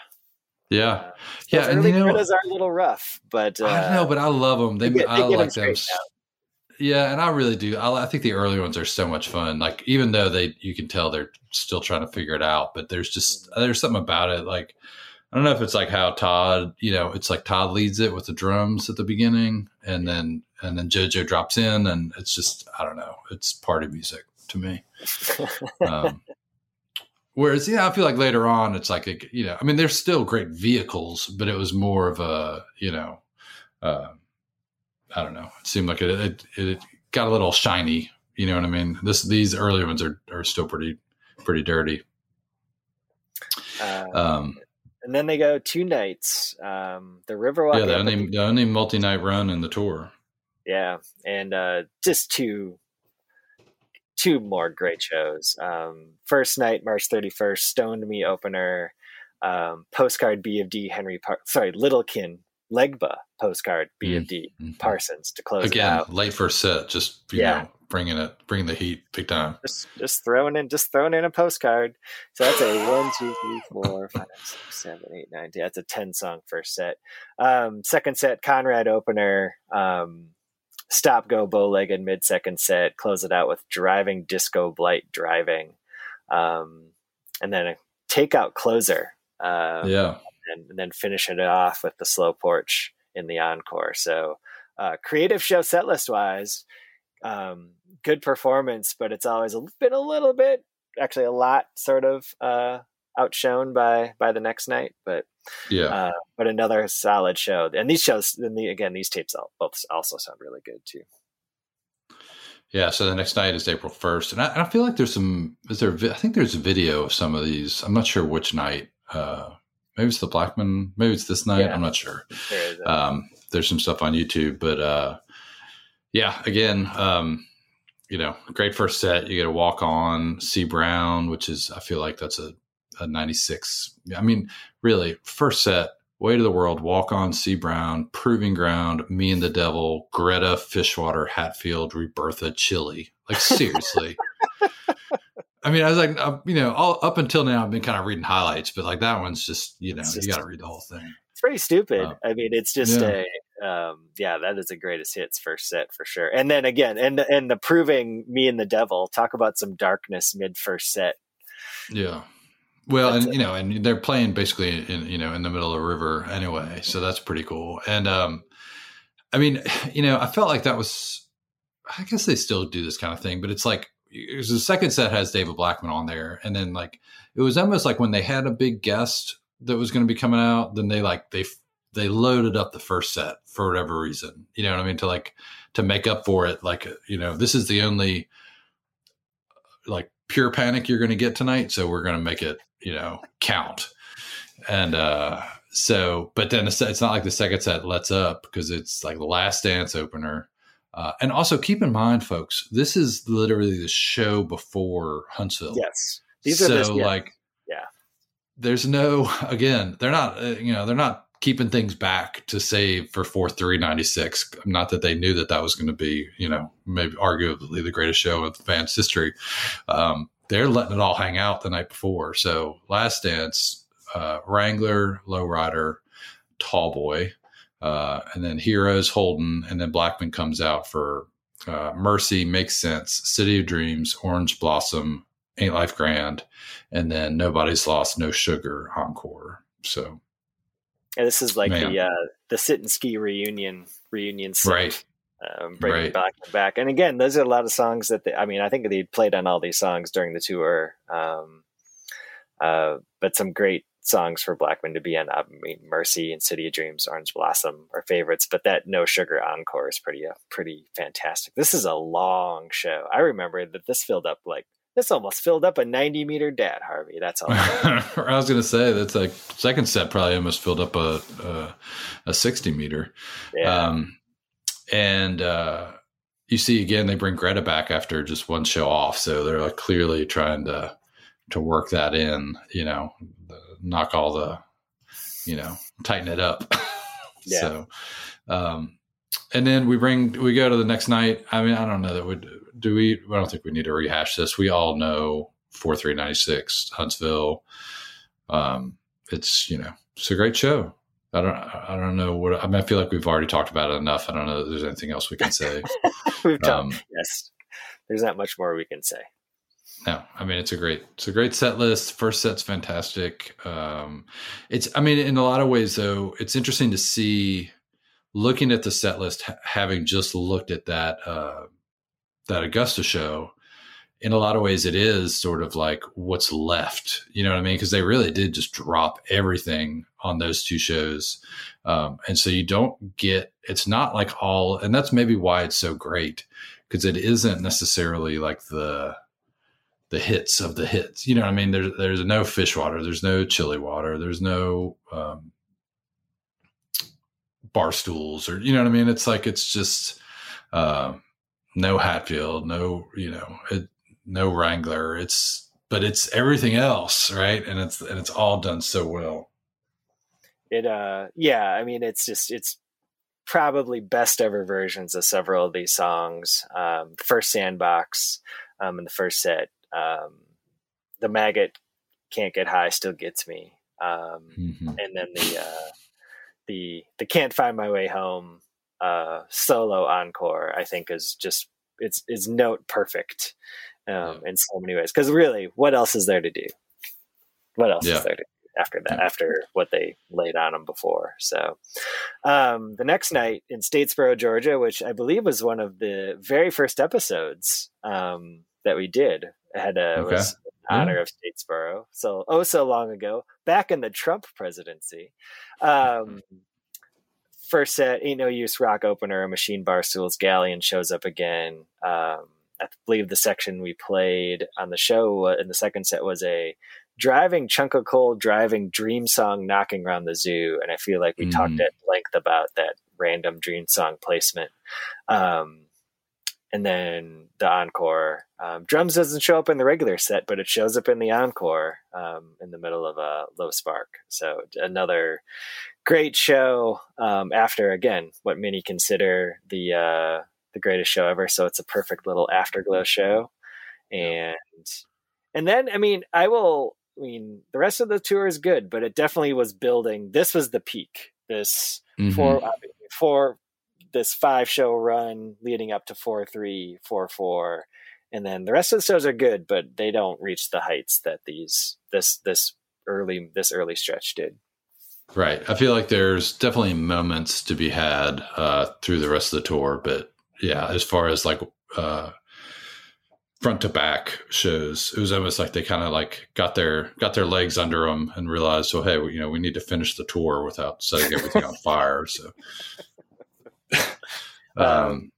Yeah. Yeah. And Greta's are a little rough, but I know, but I love them. They I like them. Yeah, and I really do. I think the early ones are so much fun. Like, even though you can tell they're still trying to figure it out, but there's something about it. Like, I don't know if it's like how Todd, it's like Todd leads it with the drums at the beginning, and then JoJo drops in, and it's just, I don't know, it's party music to me. Whereas, I feel like later on, it's like, I mean, there's still great vehicles, but it was more of a, I don't know. It seemed like it got a little shiny. You know what I mean? These earlier ones are still pretty dirty. And then they go 2 nights. The Riverwalk. Yeah, the only multi-night run in the tour. Yeah, and just two more great shows. First night, March 31st, Stoned Me opener. Postcard B of D, Littlekin. Legba postcard B of D Parsons to close again, it out. Late first set, just bringing the heat big time. Just throwing in a postcard. So that's a 1, 2, 3, 4, 5, 6, 7, 8, 9. That's a 10-song first set. Second set, Conrad opener. Stop Go Bowlegged mid second set. Close it out with Driving Disco Blight Driving, and then a takeout closer. And then finishing it off with the Slow Porch in the encore. So creative show set list wise, good performance, but it's always a lot sort of outshone by the next night. But but another solid show. And these shows, these tapes both also sound really good too. Yeah, so the next night is April 1st, and I feel like I think there's a video of some of these. I'm not sure which night. Maybe it's the Blackman. Maybe it's this night. Yeah. I'm not sure. There's some stuff on YouTube, but great first set. You get a walk on C Brown, which is, I feel like that's a 96. I mean, really first set, Way to the World, Walk on, C Brown, Proving Ground, Me and the Devil, Greta, Fishwater, Hatfield, Rebirtha, Chili. Like, seriously. I mean, I was like, all up until now, I've been kind of reading highlights, but like that one's just, you got to read the whole thing. It's pretty stupid. I mean, it's just that is a greatest hits first set for sure. And then again, and the Proving Me and the Devil, talk about some darkness mid first set. Yeah. Well, and they're playing basically in the middle of the river anyway. So that's pretty cool. And, I felt like that was, I guess they still do this kind of thing, but it's like, the second set has David Blackman on there. And then like, it was almost like when they had a big guest that was going to be coming out, then they loaded up the first set for whatever reason, you know what I mean? To make up for it. Like, this is the only like pure panic you're going to get tonight. So we're going to make it, count. And, but then it's not like the second set lets up because it's like the Last Dance opener. And also keep in mind, folks, this is literally the show before Huntsville. Yes. There's no, again, they're not keeping things back to save for 4/3/96. Not that they knew that was going to be, maybe arguably the greatest show of the band's history. They're letting it all hang out the night before. So Last Dance, Wrangler, Lowrider, Tallboy. And then Heroes, Holden, and then Blackman comes out for Mercy, Makes Sense, City of Dreams, Orange Blossom, Ain't Life Grand, and then Nobody's Lost, No Sugar, encore. So, and this is like the Sit and Ski reunion set, right? Bringing Blackman back, and again, those are a lot of songs that I think they played on all these songs during the tour, but some great songs for Blackman to be on. I mean, Mercy and City of Dreams, Orange Blossom are favorites, but that No Sugar encore is pretty fantastic. This is a long show. I remember that this almost filled up a 90-meter dad, Harvey. That's all. I was going to say that's like second set probably almost filled up a 60-meter. Yeah. And you see again, they bring Greta back after just one show off. So they're like clearly trying to work that in, knock all the, tighten it up. Yeah. So, and then we go to the next night. I mean, I don't know that I don't think we need to rehash this. We all know 4/3/96 Huntsville. It's a great show. I don't know what, I mean, I feel like we've already talked about it enough. I don't know that there's anything else we can say. Yes, there's not much more we can say. No, I mean, it's a great set list. First set's fantastic. In a lot of ways though, it's interesting to see, looking at the set list, having just looked at that Augusta show. In a lot of ways, it is sort of like what's left, you know what I mean? Because they really did just drop everything on those two shows. And so you don't get, it's not like all, and that's maybe why it's so great, because it isn't necessarily like the hits of the hits. You know what I mean? There's no fish water. There's no chili water. There's no bar stools, or, you know what I mean? It's like, it's just no Hatfield, no, you know, no Wrangler. But it's everything else, right? And it's all done so well. It's probably best ever versions of several of these songs. The first Sandbox, in the first set, the Maggot Can't Get High Still Gets Me. And then the Can't Find My Way Home solo encore, I think, is just, it's note perfect. In so many ways, because really, what else is there to do? What else is there to do after that? Yeah. After what they laid on them before. So the next night in Statesboro, Georgia, which I believe was one of the very first episodes that we did, was in honor of Statesboro. So so long ago, back in the Trump presidency. First set, Ain't No Use, Rock Opener, Machine Barstools, Galleon shows up again. I believe the section we played on the show in the second set was a driving chunk of coal, driving dream song, knocking around the zoo. And I feel like we talked at length about that random dream song placement. And then the encore, drums doesn't show up in the regular set, but it shows up in the encore, in the middle of a Low Spark. So another great show, after, again, what many consider the greatest show ever. So it's a perfect little afterglow show. And then, the rest of the tour is good, but it definitely was building. This was the peak, this this 5 show run leading up to 4-3, 4-4. And then the rest of the shows are good, but they don't reach the heights that this early stretch did. Right. I feel like there's definitely moments to be had through the rest of the tour, but yeah, as far as like front to back shows, it was almost like they kind of like got their legs under them and realized, oh, hey, we need to finish the tour without setting everything on fire. So, and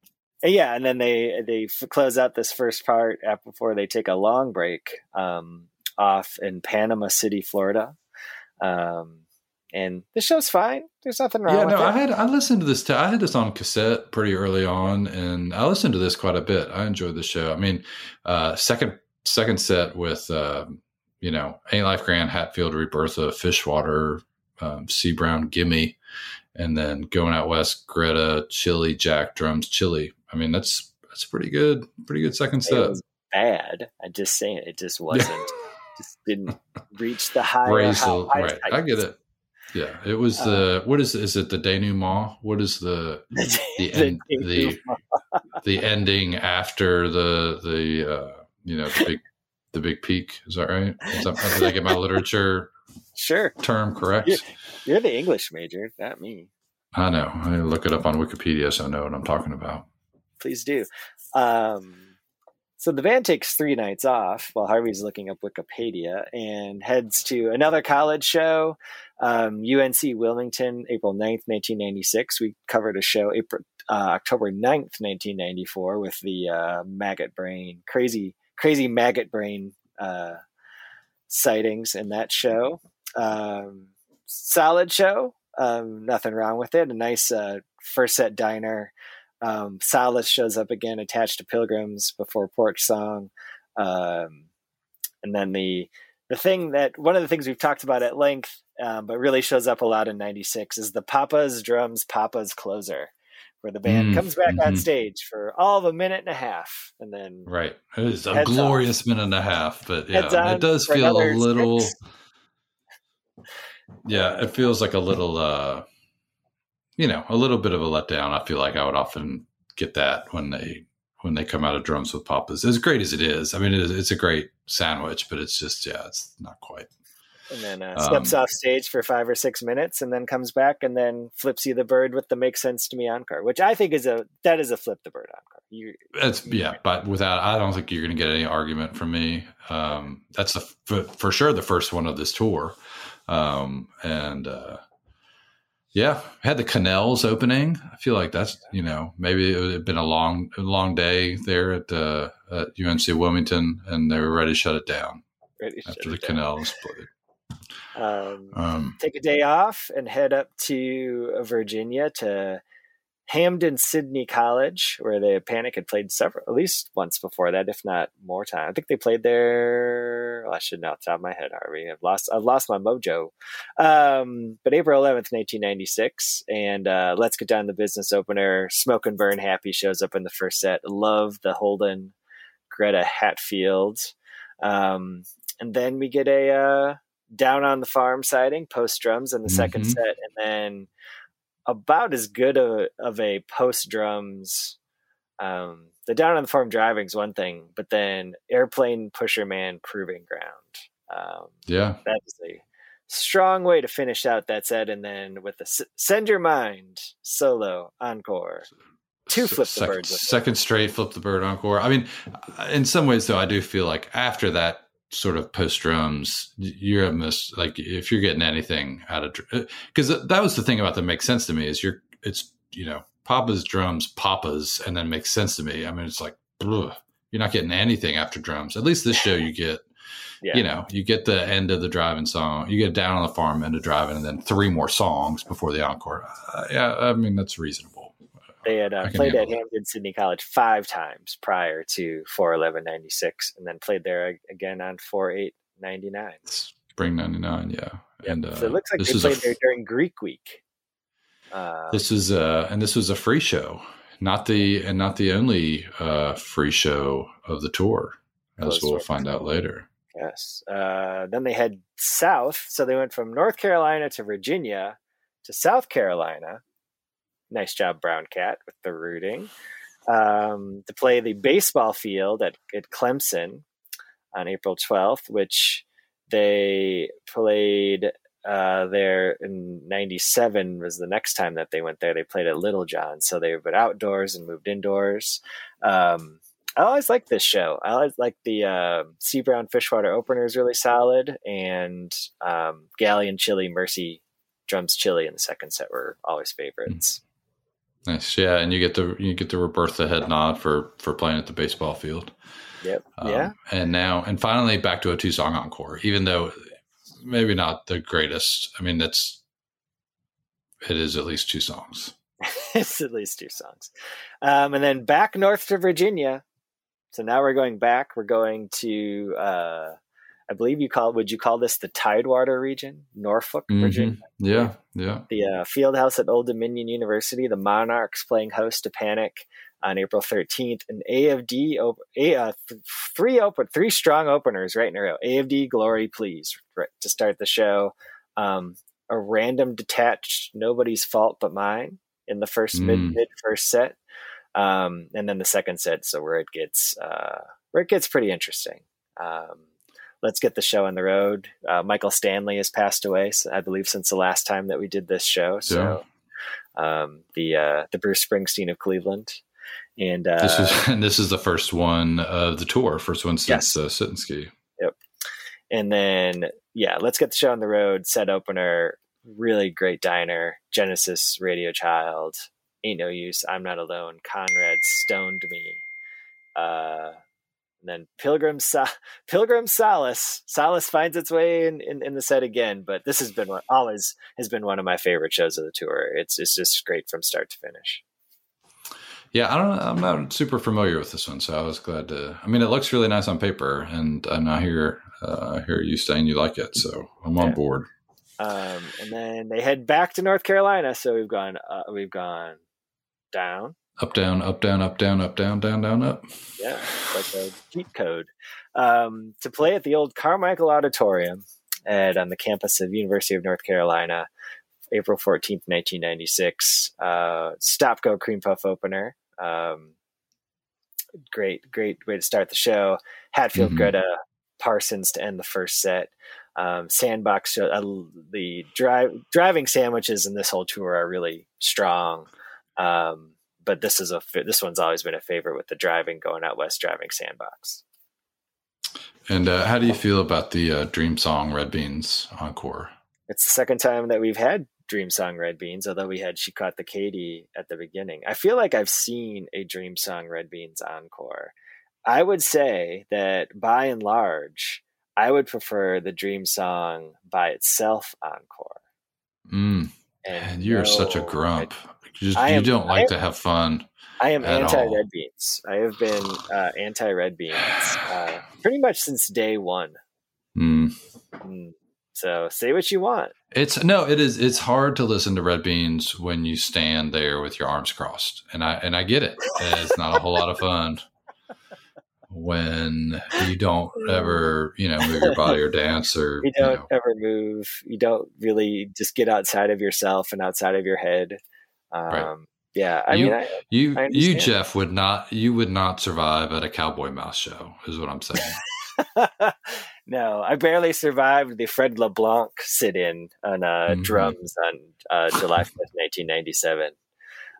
then they close out this first part before they take a long break off in Panama City, Florida. And the show's fine. There's nothing wrong with it. I listened to this. I had this on cassette pretty early on, and I listened to this quite a bit. I enjoyed the show. I mean, second set with, Ain't Life Grand, Hatfield, Rebirtha, Fishwater, C. Brown, Gimme, and then Going Out West, Greta, Chili, Jack, Drums, Chili. I mean, that's pretty good second set. It was bad. I'm just saying it just wasn't. Just didn't reach the high. Right. I get it. Yeah, it was the is it the denouement? What is the ending after the big peak? Is that right? Did I get my literature term correct? You're the English major, not me. I know. I look it up on Wikipedia, so I know what I'm talking about. Please do. So the band takes 3 nights off while Harvey's looking up Wikipedia and heads to another college show, UNC Wilmington, April 9th, 1996. We covered a show October 9th, 1994 with the Maggot Brain, crazy Maggot Brain sightings in that show. Solid show. Nothing wrong with it. A nice first set diner. Solace shows up again, attached to Pilgrims before Porch Song. And then one of the things we've talked about at length, but really shows up a lot in 96 is the Papa's Drums, Papa's Closer, where the band comes back on stage for all of a minute and a half. And then it is a glorious minute and a half, but yeah, it does feel a little... Yeah, it feels like a little, a little bit of a letdown. I feel like I would often get that when they come out of drums with Papas. As great as it is, I mean, it's a great sandwich, but it's just, yeah, it's not quite. And then steps off stage for 5 or 6 minutes and then comes back and then flips you the bird with the Make Sense to Me encore, which I think is a flip the bird encore. But without, I don't think you're going to get any argument from me. That's for sure the first one of this tour. Had the Canals opening. I feel like that's, maybe it would have been a long day there at UNC Wilmington, and they were ready to shut it down after the Canals played. Take a day off and head up to Virginia to Hamden Sidney College, where the Panic had played at least once before that, if not more time. I think they played there. Well, I should know off the top of my head, Harvey. I've lost my mojo. But April 11th, 1996, and Let's Get Down to Business opener. Smoke and Burn Happy shows up in the first set. Love the Holden, Greta Hatfield. And then we get a Down on the Farm sighting, post drums in the second set, and then about as good of a post drums. The Down on the Farm driving's one thing, but then Airplane, Pusher Man, Proving Ground. That is a strong way to finish out that set, and then with the Send Your Mind solo encore. Two Flip the Bird. Second straight Flip the Bird encore. I mean, in some ways though, I do feel like after that sort of post drums, you're a miss. Like if you're getting anything out of, because that was the thing about the Makes Sense to Me is Papa's drums, Papa's, and then Makes Sense to Me. I mean, it's like, ugh, you're not getting anything after drums. At least this show you get, you get the end of the driving song, you get Down on the Farm, end of driving, and then three more songs before the encore. I mean, that's reasonable. They had played at Hamden Sidney College 5 times prior to 4/11/96, and then played there again on 4/8/99. Spring 99, yeah. And so it looks like they played there during Greek Week. This was a free show, not the only free show of the tour, as we'll find out later. Yes. Then they head south, so they went from North Carolina to Virginia to South Carolina. Nice job, Brown Cat, with the rooting. To play the baseball field at Clemson on April 12th, which they played there in 97 was the next time that they went there. They played at Little John, so they were outdoors and moved indoors. I always liked this show. I always liked the Sea Brown Fishwater opener is really solid, and Galley and Chili, Mercy Drums Chili in the second set were always favorites. Mm-hmm. Nice, yeah, and you get to Roberta head nod for playing at the baseball field. Yep. And finally back to a 2-song encore, even though maybe not the greatest. I mean, it is at least 2 songs. It's at least 2 songs, and then back north to Virginia. So now we're going back. We're going to I believe would you call this the Tidewater region, Norfolk, Virginia? Yeah, yeah. The field house at Old Dominion University, the Monarchs playing host to Panic on April 13th, and AFD, 3 strong openers right in a row. AFD, Glory, Please, right to start the show. A random detached, Nobody's Fault But Mine in the first mid first set, and then the second set. So where it gets pretty interesting. Let's Get the Show on the road. Michael Stanley has passed away, I believe, since the last time that we did this show. So, the Bruce Springsteen of Cleveland, and this is the first one of the tour, first one since Sit and Ski. Yep. And then Let's Get the Show on the road. Set opener, really great diner. Genesis, Radio Child, Ain't No Use, I'm Not Alone, Conrad, Stoned Me. And then Pilgrim Solace. Solace finds its way in the set again, but this has been always been one of my favorite shows of the tour. It's just great from start to finish. Yeah, I'm not super familiar with this one, so I was glad to. I mean, it looks really nice on paper, and I hear you saying you like it, so I'm on board. And then they head back to North Carolina, so we've gone down. Up, down, up, down, up, down, up, down, down, down, up. Yeah, like a cheat code. To play at the old Carmichael Auditorium and on the campus of University of North Carolina, April 14th, 1996, Stopco Cream Puff opener. Great way to start the show. Hatfield, mm-hmm. Greta, Parsons to end the first set. Sandbox, the driving sandwiches in this whole tour are really strong. But this one's always been a favorite with the driving, going out west, driving Sandbox. And how do you feel about the Dream Song Red Beans encore? It's the second time that we've had Dream Song Red Beans, although we had She Caught the Katie at the beginning. I feel like I've seen a Dream Song Red Beans encore. I would say that by and large, I would prefer the Dream Song by itself encore. Mm. And you're such a grump. You don't like to have fun. I am anti-red beans. I have been anti-red beans pretty much since day one. Mm. Mm. So say what you want. It's hard to listen to Red Beans when you stand there with your arms crossed. And I get it. It's not a whole lot of fun when you don't ever, move your body or dance, or you don't ever move. You don't really just get outside of yourself and outside of your head. Right. Yeah. I mean, Jeff, would not survive at a Cowboy Mouse show is what I'm saying. No, I barely survived the Fred LeBlanc sit-in on drums on July 5th, 1997.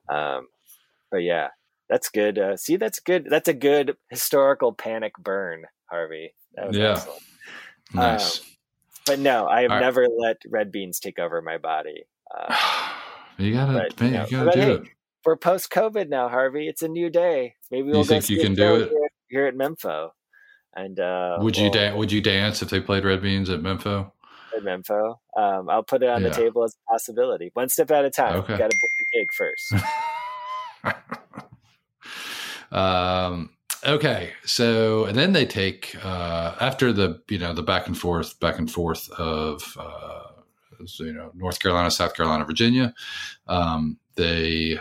But yeah, that's good. See, that's good. That's a good historical panic burn, Harvey. That was excellent. Nice. But no, I have never let Red Beans take over my body. You gotta do it. We're post-COVID now, Harvey. It's a new day. Maybe we'll go see it here at Memfo. And would you dance if they played Red Beans at Memfo? At Memfo, I'll put it on the table as a possibility. One step at a time. Okay. You got to book the gig first. Okay, so and then they take after the the back and forth of North Carolina, South Carolina, Virginia. They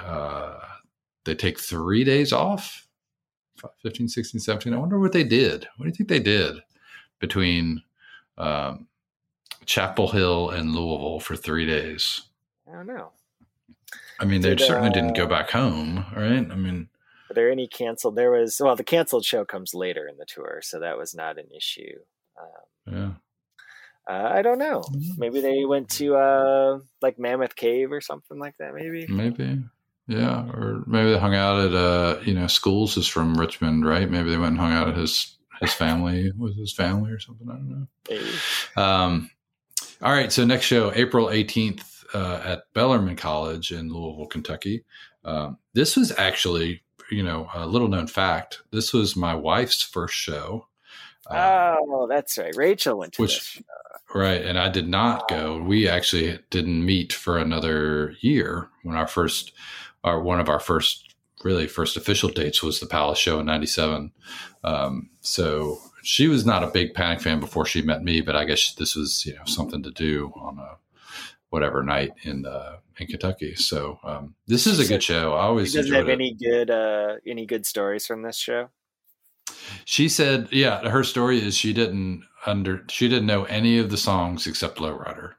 take 3 days off. 15, 16, 17. I wonder what they did. What do you think they did between Chapel Hill and Louisville for 3 days? I don't know. I mean, they certainly didn't go back home, right? I mean, were there any canceled? The canceled show comes later in the tour, so that was not an issue. I don't know. Maybe they went to Mammoth Cave or something like that. Maybe. Yeah, or maybe they hung out at Schools is from Richmond, right? Maybe they went and hung out at his family or something. I don't know. Maybe. All right, so next show, April 18th at Bellarmine College in Louisville, Kentucky. This was actually, a little known fact. This was my wife's first show. That's right. Rachel went to this show. Right. And I did not go. We actually didn't meet for another year when one of our first official dates was the Palace show in 97. So she was not a big Panic fan before she met me, but I guess this was, something to do on a whatever night in Kentucky. So this is a good show. I always enjoyed it. Does she have any good stories from this show? She said, her story is she didn't know any of the songs except Lowrider.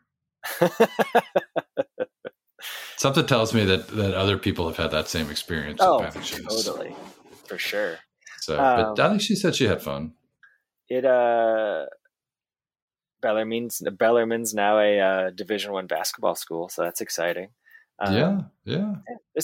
Something tells me that other people have had that same experience. Oh, totally. For sure. So, but I think she said she had fun. Bellarmine's now a Division I basketball school. So that's exciting.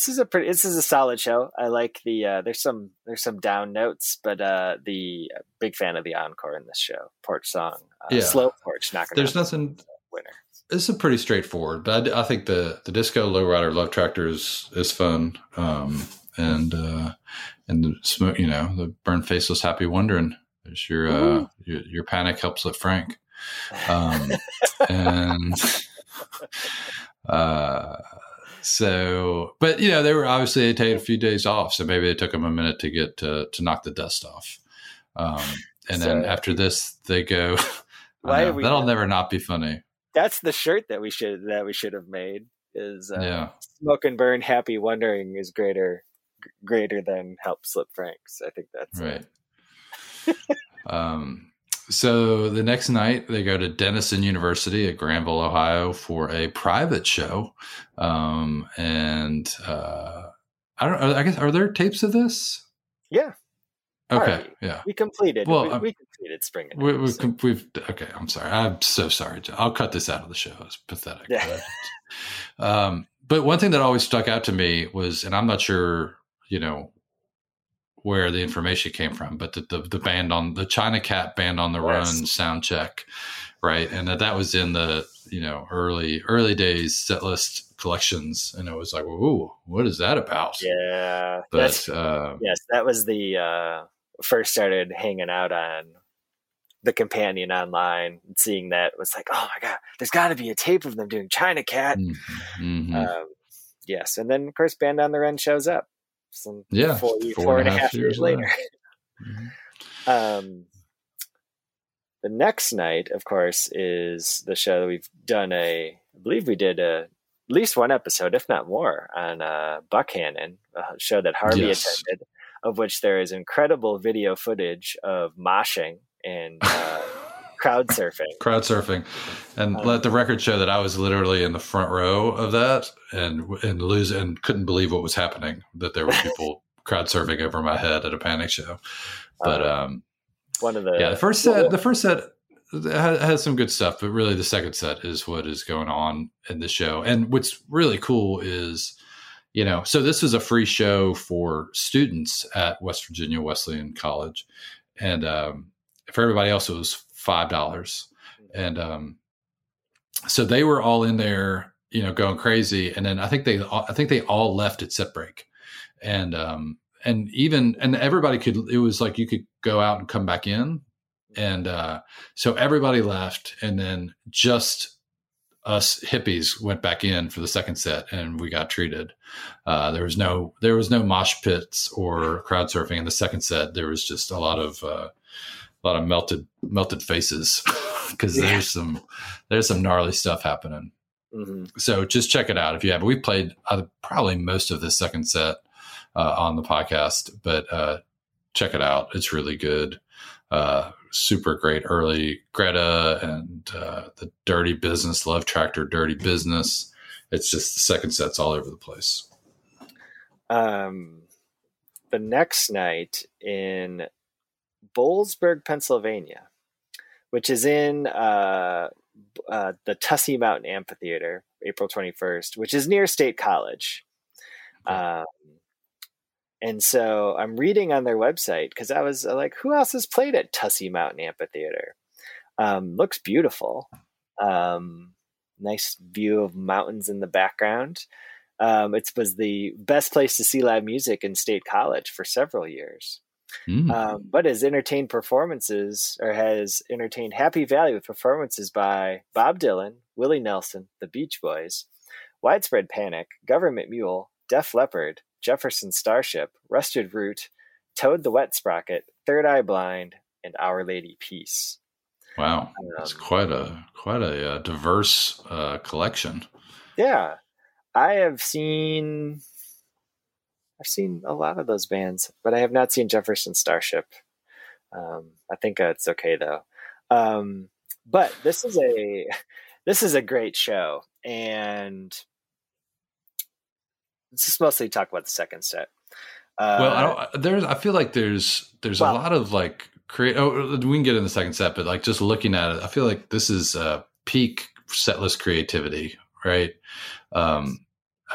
This is a solid show. I like the there's some down notes, but the big fan of the encore in this show, Porch Song. Slow Porch, not gonna. There's nothing winner. This is pretty straightforward, but I think the disco Lowrider Love Tractor is fun. And the smoke, the Burn Faceless Happy Wondering. There's your Panic Helps Lift Frank. And so, but they were obviously they taking a few days off, so maybe it took them a minute to get to knock the dust off. Then after this, they go. That'll never not be funny. That's the shirt that we should have made. Is Smoke and Burn, Happy Wondering is greater than Help Slip Franks. I think that's right. So the next night, they go to Denison University at Granville, Ohio, for a private show. I guess, are there tapes of this? Yeah. Okay. Right. Yeah. We completed. Well, we completed Spring. Okay. I'm sorry. I'm so sorry. I'll cut this out of the show. It's pathetic. Yeah. But one thing that always stuck out to me was, and I'm not sure, you know, where the information came from, but the band on the China Cat Band on the Run sound check, right? And that was in the, you know, early days set list collections, and it was like, ooh, what is that about? Yeah, but yes, that was the first started hanging out on the Companion online, and seeing that was like, oh my god, there's got to be a tape of them doing China Cat. Mm-hmm. Yes, and then of course Band on the Run shows up. Four and a half years later. Mm-hmm. The next night, of course, is the show that we've done at least one episode, if not more, on Buckhannon, a show that Harvey attended, of which there is incredible video footage of moshing and crowd surfing. And let the record show that I was literally in the front row of that and couldn't believe what was happening, that there were people crowd surfing over my head at a Panic show. But the first set has some good stuff, but really the second set is what is going on in the show. And what's really cool is, you know, so this is a free show for students at West Virginia Wesleyan College. And for everybody else, it was $5. And so they were all in there, you know, going crazy. And then I think they all left at set break, and everybody could. It was like you could go out and come back in, and so everybody left, and then just us hippies went back in for the second set, and we got treated. There was no mosh pits or crowd surfing in the second set. There was just a lot of melted faces, because there's some gnarly stuff happening. Mm-hmm. So just check it out if you have. We played probably most of the second set on the podcast, but check it out. It's really good. Super great early Greta and the Dirty Business, Love Tractor, Dirty Business. It's just the second set's all over the place. The next night in Bollesburg, Pennsylvania, which is in the Tussie Mountain Amphitheater, April 21st, which is near State College. And so I'm reading on their website, because I was like, who else has played at Tussie Mountain Amphitheater? Looks beautiful. Nice view of mountains in the background. It was the best place to see live music in State College for several years. Mm. But has entertained Happy Valley with performances by Bob Dylan, Willie Nelson, The Beach Boys, Widespread Panic, Government Mule, Def Leppard, Jefferson Starship, Rusted Root, Toad the Wet Sprocket, Third Eye Blind, and Our Lady Peace. Wow, that's quite a diverse collection. Yeah, I've seen a lot of those bands, but I have not seen Jefferson Starship. I think it's okay though. But this is a great show, and let's just mostly talk about the second set. I feel like there's a lot of like we can get in the second set, but like just looking at it, I feel like this is peak setlist creativity, right? I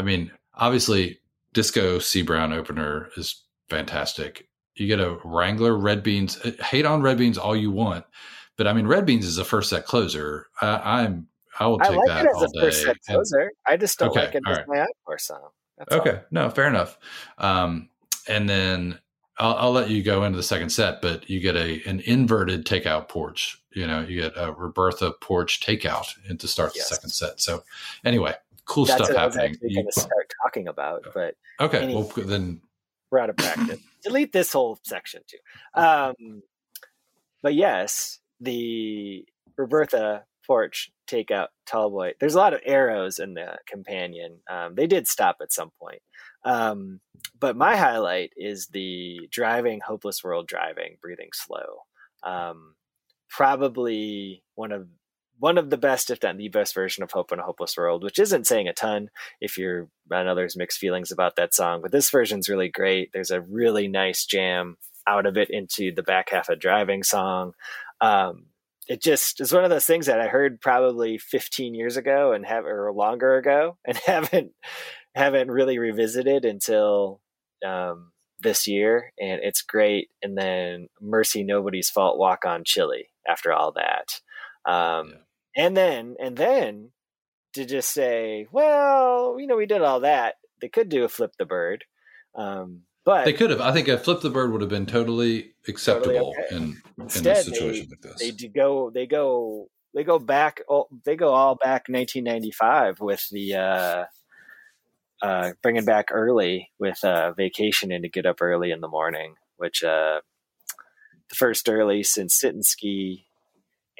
mean, obviously, Disco C. Brown opener is fantastic. You get a Wrangler Red Beans. Hate on Red Beans all you want, but I mean Red Beans is a first set closer. I will take that all day. First set closer. And I just don't like it as my encore song. No, fair enough. And then I'll let you go into the second set, but you get an inverted takeout porch. You know, you get a Roberta Porch takeout and to start the second set. So anyway. Cool That's stuff happening. We're going to start talking about, but okay. Well, then we're out of practice. Delete this whole section too. But yes, the Roberta Porch takeout Tallboy. There's a lot of arrows in the Companion. They did stop at some point, but my highlight is the Driving Hopeless World, Driving Breathing Slow. probably one of the best, if not the best version of Hope in a Hopeless World, which isn't saying a ton if you're, I know there's mixed feelings about that song, but this version's really great. There's a really nice jam out of it into the back half of Driving Song. It just is one of those things that I heard probably 15 years ago and longer ago and haven't really revisited until this year. And it's great. And then Mercy Nobody's Fault, Walk on Chili after all that. Yeah. And then to just say, well, you know, we did all that. They could do a Flip the Bird. But they could have. I think a Flip the Bird would have been totally acceptable in a situation like this. They go all back 1995 with the bringing back early with Vacation and To Get Up Early in the Morning, which the first early since Sit and Ski,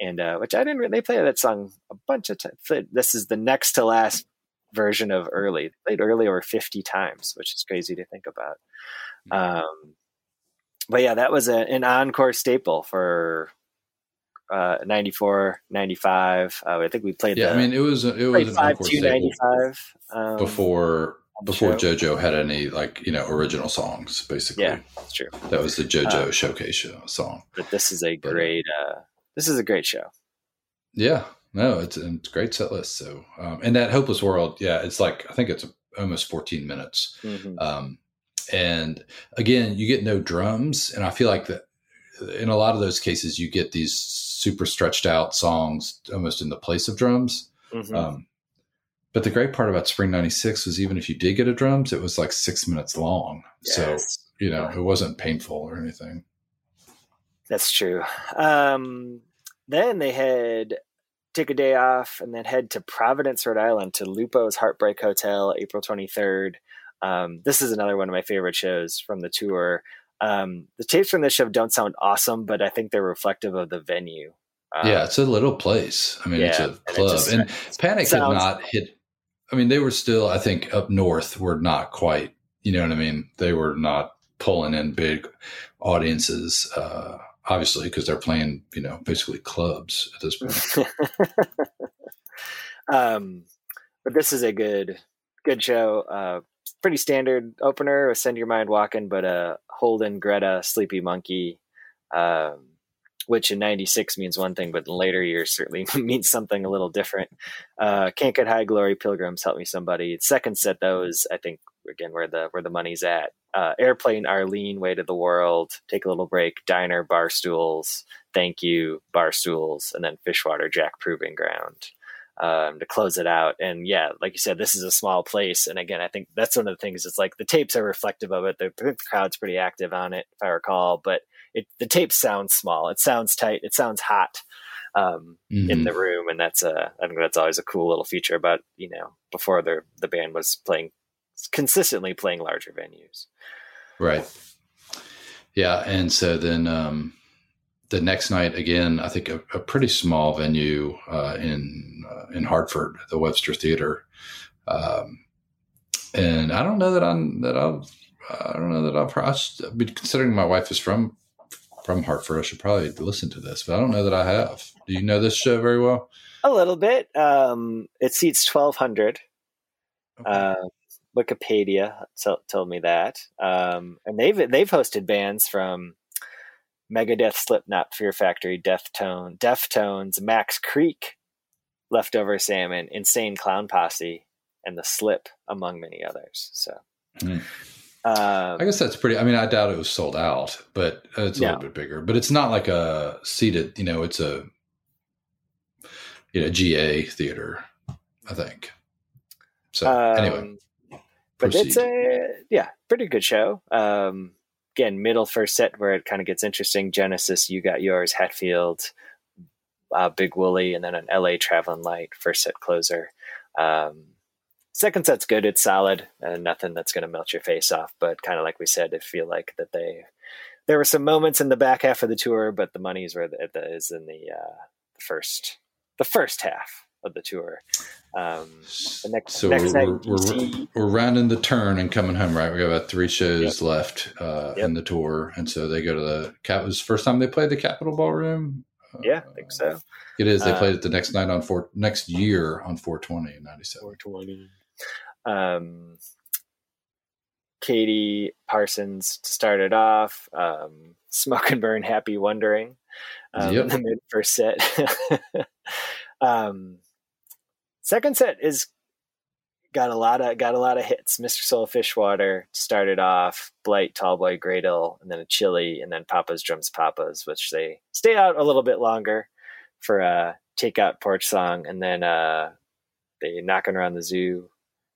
and which I didn't really play that song a bunch of times. This is the next to last version of early. They played early over 50 times, which is crazy to think about. But yeah, that was an encore staple for 94, 95. I think we played. Yeah, I mean, it was an 5/2/95 before JoJo had any original songs. Basically, yeah, that's true. That was the JoJo showcase show song. But this is a great show. Yeah. No, it's a great set list. So, and that Hopeless World, yeah, it's like, I think it's almost 14 minutes. Mm-hmm. And again, you get no drums. And I feel like that in a lot of those cases, you get these super stretched out songs almost in the place of drums. Mm-hmm. But the great part about Spring 96 was even if you did get a drums, it was like 6 minutes long. Yes. So, it wasn't painful or anything. That's true. Then they had... Take a day off and then head to Providence, Rhode Island to Lupo's Heartbreak Hotel, April 23rd. This is another one of my favorite shows from the tour. The tapes from this show don't sound awesome, but I think they're reflective of the venue. Yeah, it's a little place. I mean, yeah, it's a club. And Panic had not hit. I mean, they were still, I think, up north were not quite, you know what I mean? They were not pulling in big audiences, obviously, because they're playing, basically clubs at this point. But this is a good show. Pretty standard opener with Send Your Mind Walking, but Holden, Greta, Sleepy Monkey, which in 96 means one thing, but in later years certainly means something a little different. Can't Get High Glory, Pilgrims, Help Me Somebody. Second set, though, is, I think, again, where the money's at. Airplane, Arlene, Way to the World, Take a Little Break, Diner, Barstools, Thank You, Barstools, and then Fishwater, Jack Proving Ground to close it out. And yeah, like you said, this is a small place. And again, I think that's one of the things. It's like the tapes are reflective of it. The crowd's pretty active on it, if I recall. But the tapes sound small. It sounds tight. It sounds hot in the room. And I think that's always a cool little feature about, before the band was consistently playing larger venues. Right. Yeah. And so then the next night, again, I think a pretty small venue in Hartford, the Webster Theater. And I don't know that I've heard, considering my wife is from Hartford, I should probably listen to this, but I don't know that I have. Do you know this show very well? A little bit. It seats 1,200. Okay. Wikipedia told me that, and they've hosted bands from Megadeth, Slipknot, Fear Factory, Deftones, Max Creek, Leftover Salmon, Insane Clown Posse, and The Slip, among many others. So, I guess that's pretty. I mean, I doubt it was sold out, but it's a little bit bigger. But it's not like a seated. It's a GA theater, I think. So anyway. But proceed. It's pretty good show. Again, middle first set where it kind of gets interesting. Genesis, You Got Yours, Hatfield, Big Willie, and then an LA Traveling Light first set closer. Second set's good. It's solid and nothing that's going to melt your face off. But kind of like we said, I feel like that there were some moments in the back half of the tour, but the money's where is in the first half of the tour. We're rounding the turn and coming home, right? We got about three shows left in the tour. And so they go to the first time they played the Capitol Ballroom. Yeah, I think so. It is. They played it the next night on next year on 420 in 97. 420. Katie Parsons started off, Smoke and Burn, Happy Wondering, in the mid-first set. Second set is got a lot of hits. Mr. Soul, Fishwater started off, Blight, Tallboy, Gradle, and then a Chili, and then Papa's Drums Papa's, which they stayed out a little bit longer for a takeout porch song, and then they Knocking Around the Zoo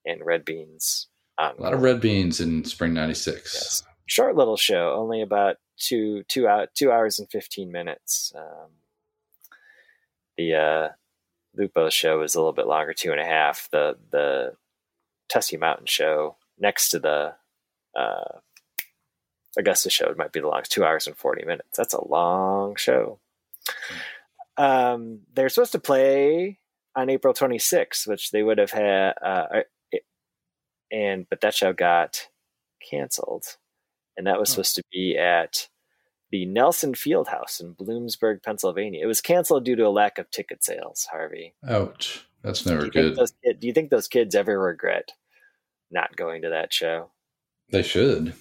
and Red Beans. A lot of Red Beans in Spring 96. Yes. Short little show, only about two hours and 15 minutes. The Lupo show is a little bit longer, 2.5. The Tussie Mountain show next to the Augusta show might be the longest, 2 hours and 40 minutes. That's a long show. They're supposed to play on April 26th, which they would have had, but that show got canceled, and that was supposed to be at the Nelson Fieldhouse in Bloomsburg, Pennsylvania. It was canceled due to a lack of ticket sales. Harvey, ouch! That's never good. Do you think those kids ever regret not going to that show? They should.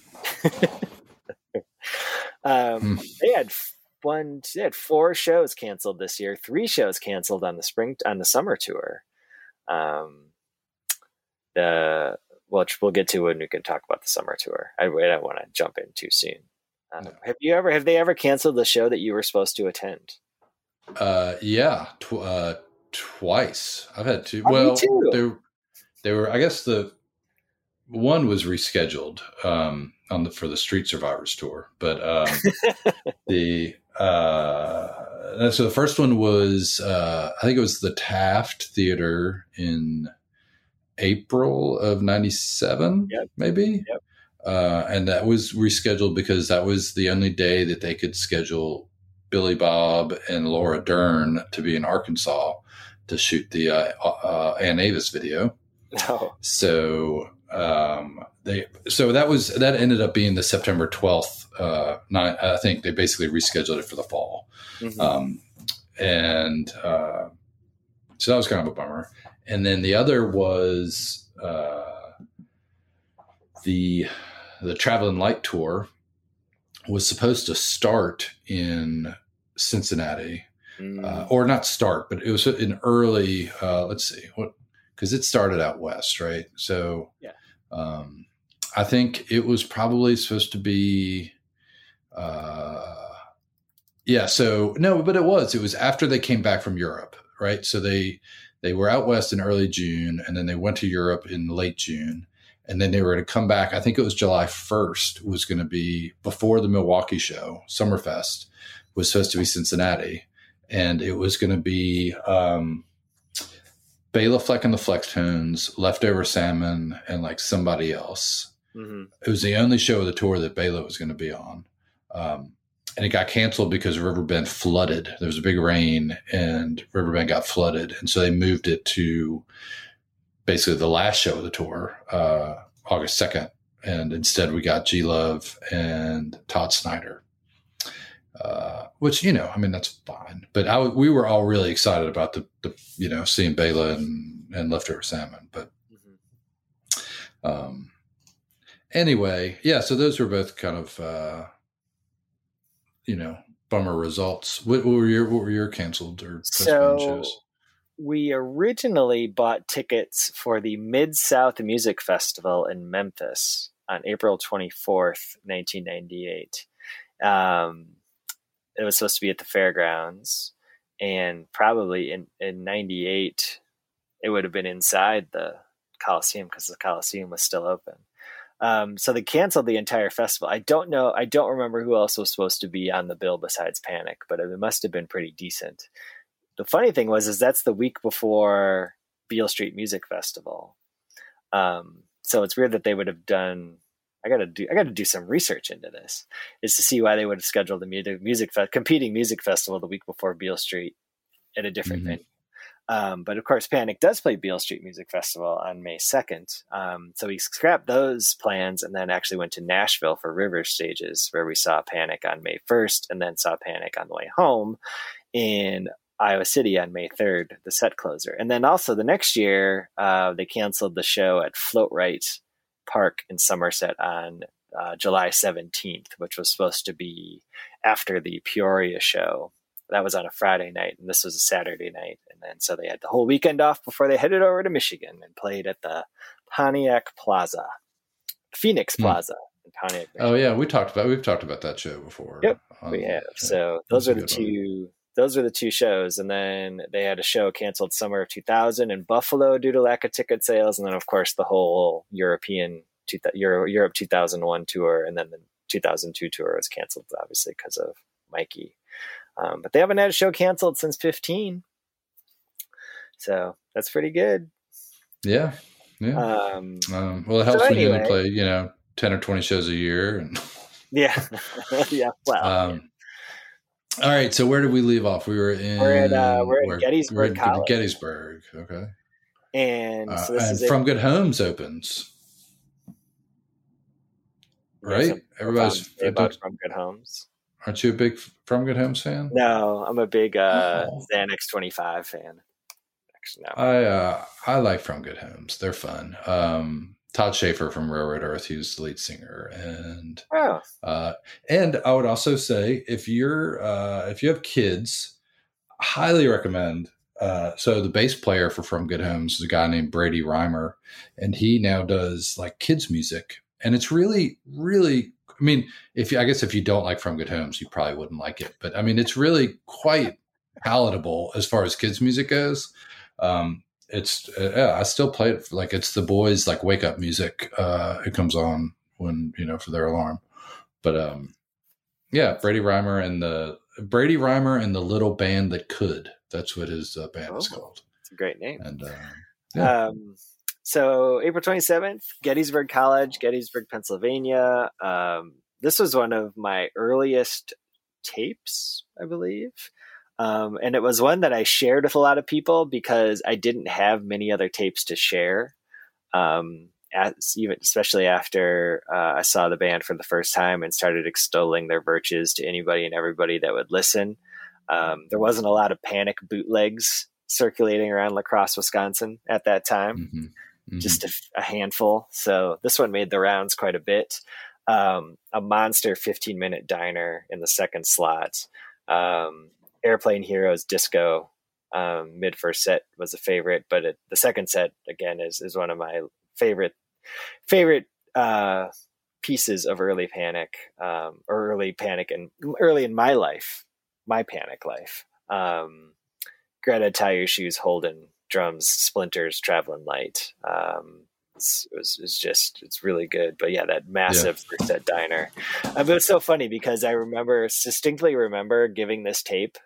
They had 4 shows canceled this year. 3 shows canceled on the summer tour. Which we'll get to when we can talk about the summer tour. I don't want to jump in too soon. No. Have they ever canceled the show that you were supposed to attend? Twice. I've had 2. Well, they were, I guess the one was rescheduled, for the Street Survivors tour, but, so the first one was, I think it was the Taft Theater in April of 97, maybe. Yep. And that was rescheduled because that was the only day that they could schedule Billy Bob and Laura Dern to be in Arkansas to shoot the Ann Avis video. Oh. So that ended up being the September 12th. I think they basically rescheduled it for the fall. Mm-hmm. So that was kind of a bummer. And then the other was the Traveling Light Tour was supposed to start in Cincinnati, or not start, but it was in early, because it started out west, right? So yeah. I think it was probably supposed to be, but it was after they came back from Europe, right? So they were out west in early June, and then they went to Europe in late June. And then they were to come back. I think it was July 1st was going to be before the Milwaukee show. Summerfest was supposed to be Cincinnati, and it was going to be Bela Fleck and the Flextones, Leftover Salmon, and like somebody else. Mm-hmm. It was the only show of the tour that Bela was going to be on, and it got canceled because Riverbend flooded. There was a big rain, and Riverbend got flooded, and so they moved it to basically the last show of the tour, August 2nd. And instead we got G-Love and Todd Snyder, which, that's fine. But we were all really excited about the seeing Bela and Leftover Salmon. But anyway, yeah, so those were both kind of, bummer results. What were your canceled or postponed shows? We originally bought tickets for the Mid-South Music Festival in Memphis on April 24th, 1998. It was supposed to be at the fairgrounds, and probably in 98, it would have been inside the Coliseum because the Coliseum was still open. So they canceled the entire festival. I don't know. I don't remember who else was supposed to be on the bill besides Panic, but it must have been pretty decent. The funny thing was that's the week before Beale Street Music Festival. So it's weird that they would have done, I got to do some research into this, is to see why they would have scheduled the competing music festival the week before Beale Street at a different venue. But of course Panic does play Beale Street Music Festival on May 2nd. So we scrapped those plans and then actually went to Nashville for River Stages, where we saw Panic on May 1st and then saw Panic on the way home. in Iowa City on May 3rd, the set closer. And then also the next year, they canceled the show at Floatwright Park in Somerset on July 17th, which was supposed to be after the Peoria show. That was on a Friday night, and this was a Saturday night. And then so they had the whole weekend off before they headed over to Michigan and played at the Phoenix Plaza in Pontiac, Michigan. Oh yeah, we've talked about that show before. Yep, we have. So those are the two. Those were the two shows, and then they had a show canceled summer of 2000 in Buffalo due to lack of ticket sales, and then of course the whole Europe 2001 tour, and then the 2002 tour was canceled obviously because of Mikey. But they haven't had a show canceled since 2015, so that's pretty good. Yeah, yeah. Well, it helps so anyway, when you only play 10 or 20 shows a year. And yeah, yeah. Well. Yeah. All right, so where did we leave off? We're in Gettysburg College. Gettysburg, okay. And so this is From Good Homes opens, right? Everybody's about From Good Homes. Aren't you a big From Good Homes fan? No, I'm a big Xanax 25 fan. Actually, no. I like From Good Homes. They're fun. Todd Schaefer from Railroad Earth, who's the lead singer, and I would also say if you have kids, highly recommend. So the bass player for From Good Homes is a guy named Brady Reimer, and he now does like kids music, and it's really, really. I mean, if you don't like From Good Homes, you probably wouldn't like it, but I mean, it's really quite palatable as far as kids music goes. I still play it. Like it's the boys' like wake up music. It comes on when for their alarm. But Brady Reimer and the little band that could. That's what his band is called. It's a great name. And so April 27th, Gettysburg College, Gettysburg, Pennsylvania. This was one of my earliest tapes, I believe. And it was one that I shared with a lot of people because I didn't have many other tapes to share. Especially after I saw the band for the first time and started extolling their virtues to anybody and everybody that would listen. There wasn't a lot of Panic bootlegs circulating around La Crosse, Wisconsin at that time, just a handful. So this one made the rounds quite a bit. A monster 15-minute diner in the second slot. Airplane Heroes Disco mid first set was a favorite, but the second set again is one of my favorite pieces of early panic and early in my life, my Panic life. Greta, Tie Your Shoes, Holden, drums, Splinters, Traveling Light. It's really good, but yeah, that massive first set diner. But it's so funny because I distinctly remember giving this tape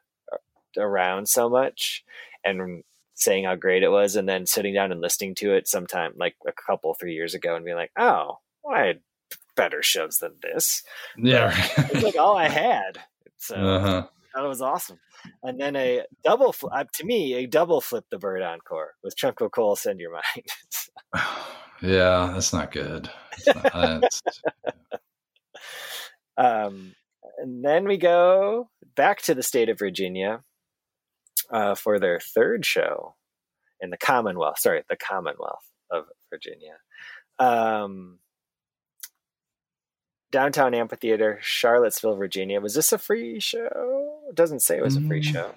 around so much and saying how great it was, and then sitting down and listening to it sometime like a couple 3 years ago and being like, oh, well, I had better shows than this. Yeah, it's like all I had. So I thought it was awesome. And then a double Flip the Bird encore with Trumco Cole, Send Your Mind. Yeah, that's not good. And then we go back to the state of Virginia for their third show in the Commonwealth of Virginia. Downtown Amphitheater, Charlottesville, Virginia. Was this a free show? It doesn't say it was a free show.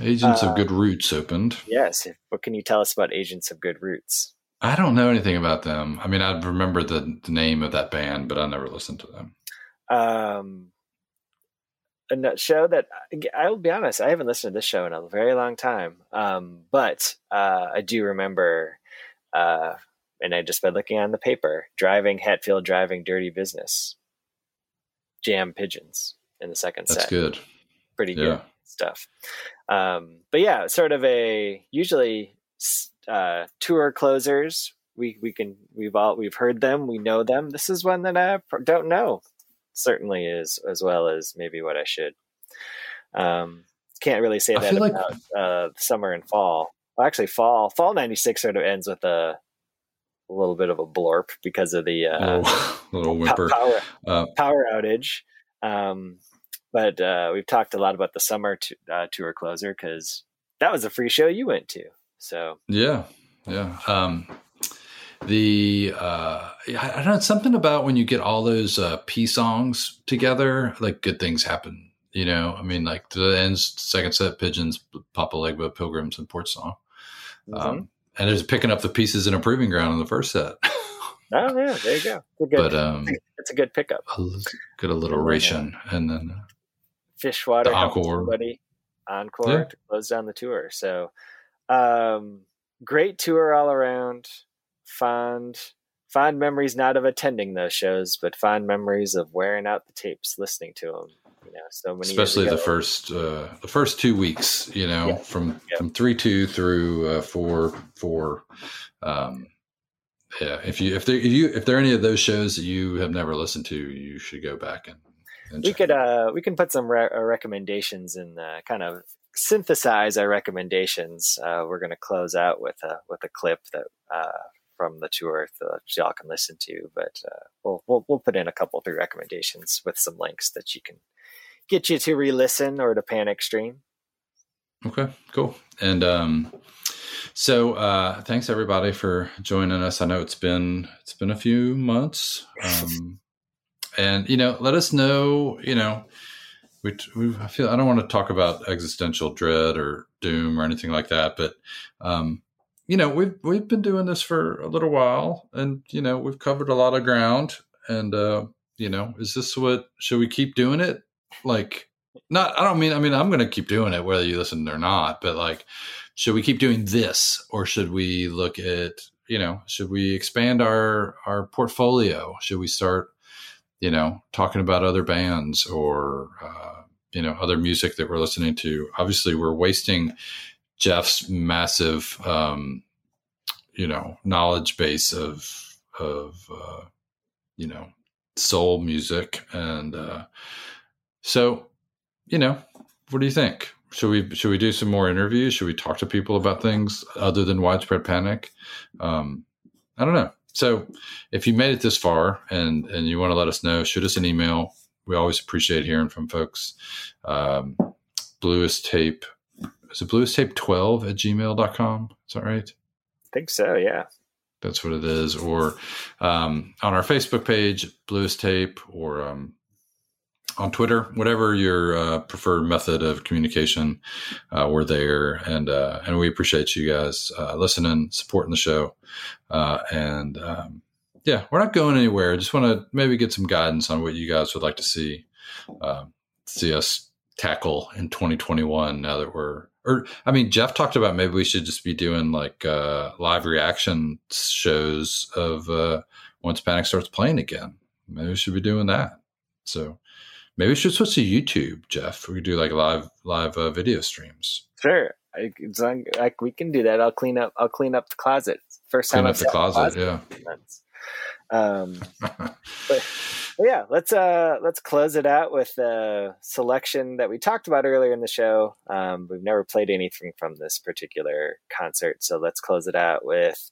Agents of Good Roots opened. Yes. What can you tell us about Agents of Good Roots? I don't know anything about them. I mean, I remember the name of that band, but I never listened to them. A show that, I'll be honest, I haven't listened to this show in a very long time. But I do remember, and I just been looking on the paper, Hatfield Driving Dirty Business, Jam Pigeons in the second set. That's good. Pretty good stuff. But yeah, sort of usually tour closers. We've heard them. We know them. This is one that I don't know. Certainly is as well as maybe what I should. Can't really say that about summer and fall. Well, actually, fall 96 sort of ends with a little bit of a blorp because of the little whimper power outage. But we've talked a lot about the summer tour closer because that was a free show you went to. So yeah. I don't know, it's something about when you get all those P songs together, like good things happen. You know, I mean, like the ends, second set, Pigeons, Papa Legba, Pilgrims, and Port Song. And there's picking up the pieces and improving ground in the first set. Oh yeah, there you go. It's a good pickup. Good alliteration, and then Fishwater, the encore to close down the tour. So, great tour all around. Fond memories, not of attending those shows, but fond memories of wearing out the tapes, listening to them. You know, so many, especially years ago. the first 2 weeks. You know, from 3-2 through 4-4. Yeah, if there are any of those shows that you have never listened to, you should go back and check. We can put some recommendations and kind of synthesize our recommendations. We're going to close out with a clip that from the tour that y'all can listen to, but we'll put in a couple, three recommendations with some links that you can get you to re-listen or to panic stream. Okay, cool. And so thanks everybody for joining us. I know it's been a few months, and you know, let us know. You know, I don't want to talk about existential dread or doom or anything like that, but you know, we've been doing this for a little while, and you know, we've covered a lot of ground. And you know, should we keep doing it? Like, I'm going to keep doing it whether you listen or not, but like, should we keep doing this, or should we look at, you know, should we expand our portfolio? Should we start, you know, talking about other bands or, you know, other music that we're listening to? Obviously we're wasting Jeff's massive, you know, knowledge base of you know, soul music. And, so, you know, what do you think? Should we do some more interviews? Should we talk to people about things other than Widespread Panic? I don't know. So if you made it this far and you want to let us know, shoot us an email. We always appreciate hearing from folks. Bluest Tape. Is it bluestape12 at gmail.com? Is that right? I think so, yeah. That's what it is. Or on our Facebook page, Bluest Tape, or on Twitter, whatever your preferred method of communication, we're there. And we appreciate you guys listening, supporting the show. Yeah, we're not going anywhere. I just want to maybe get some guidance on what you guys would like to see us tackle in 2021 now that Jeff talked about maybe we should just be doing like live reaction shows of once Panic starts playing again. Maybe we should be doing that. So maybe we should switch to YouTube, Jeff. We could do like live video streams. Sure, we can do that. I'll clean up the closet. First time. Clean up the closet. Yeah. But yeah, let's close it out with the selection that we talked about earlier in the show. We've never played anything from this particular concert, so let's close it out with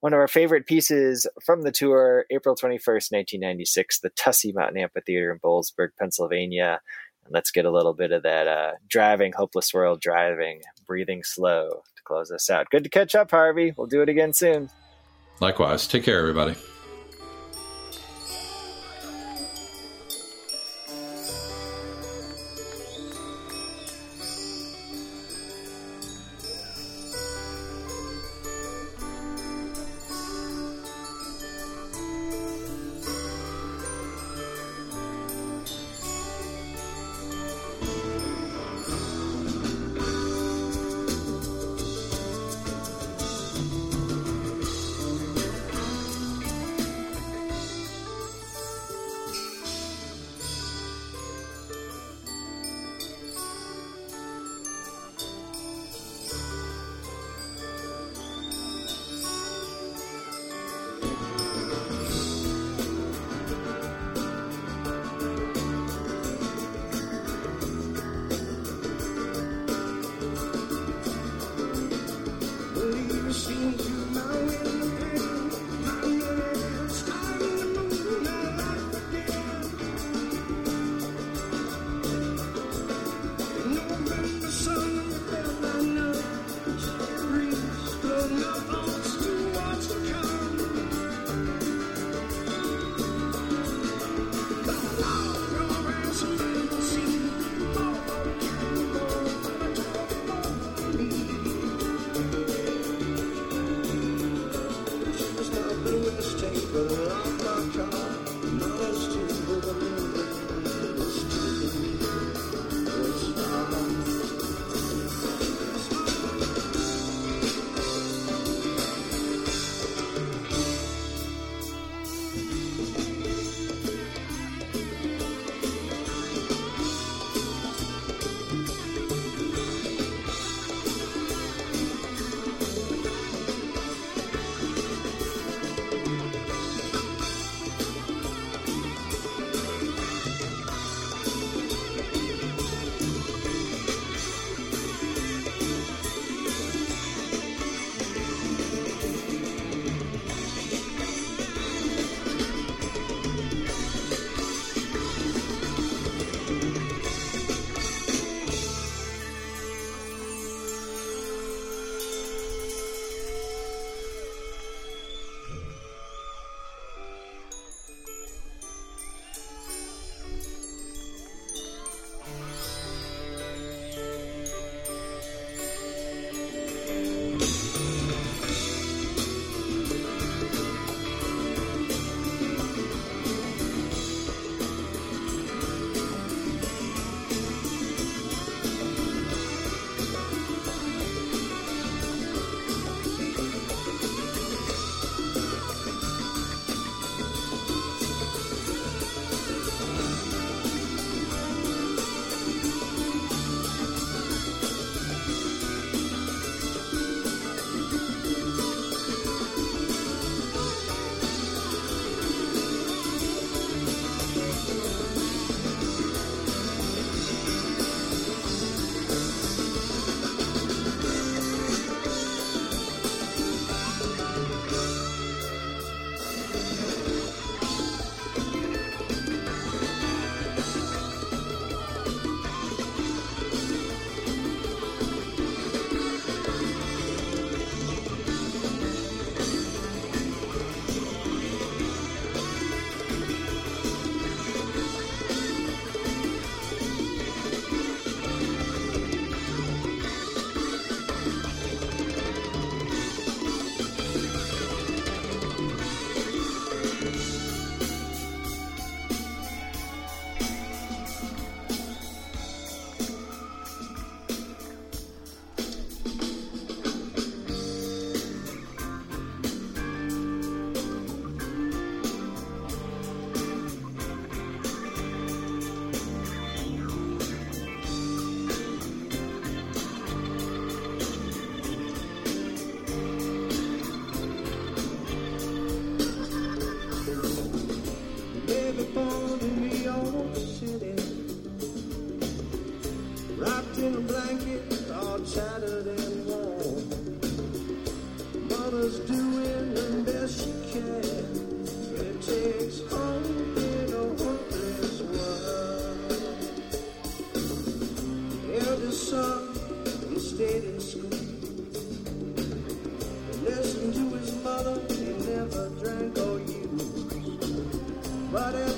one of our favorite pieces from the tour, April 21st, 1996, the Tussey Mountain Amphitheater in Bollesburg, Pennsylvania. And let's get a little bit of that driving, hopeless world, driving, breathing slow to close us out. Good to catch up, Harvey. We'll do it again soon. Likewise. Take care, everybody.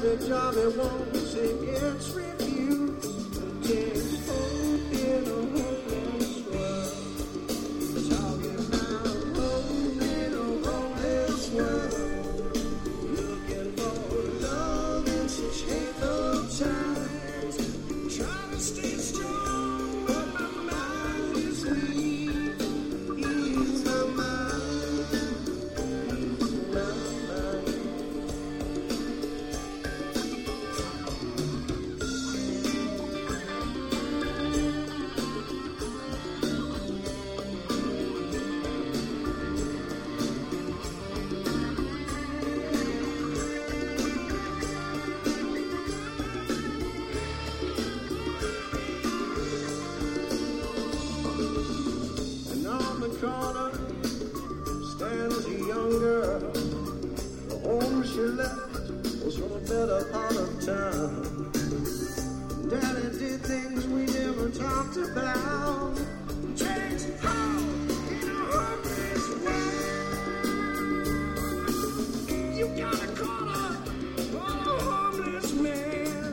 the job it won't sit, it's refused. Can't hold in a hopeless world. Talking about holding in a hopeless world. Looking for love in such hateful times. Trying to stay strong, but my mind is weak. Ease my mind, ease my mind. And on the corner stands a young girl. The home she left was from a better part of town. Daddy did things we never talked about. Changed home in a hopeless world. You got a corner on a homeless man.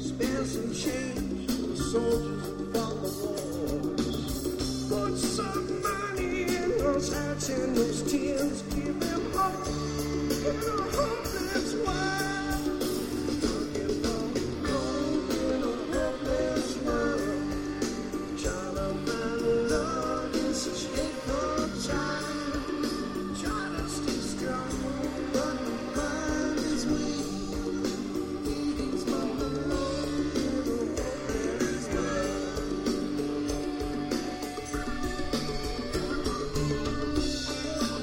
Spare some change for the soldiers who fought the wars. Put some money in those hats and those tears. Give them hope in a hopeless world. Looking for hope in a hopeless world. Trying to find love in such hateful times. Trying to stay strong, but my mind is weak. Eating's my love in a hopeless world. Hope in a hopeless world.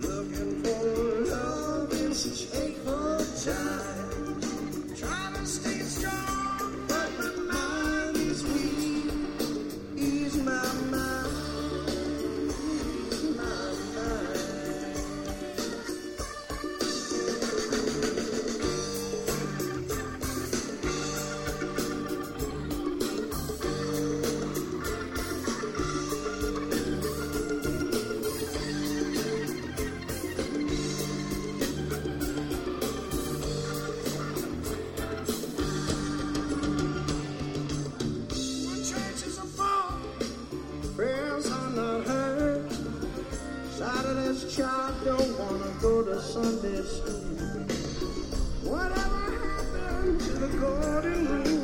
Looking for love in such hateful times. Trying to stay strong, but my mind is weak. Ease my mind, ease my mind. When churches are full, prayers are not heard. Saturday's child don't wanna go to Sunday school. Whatever happened to the golden rule?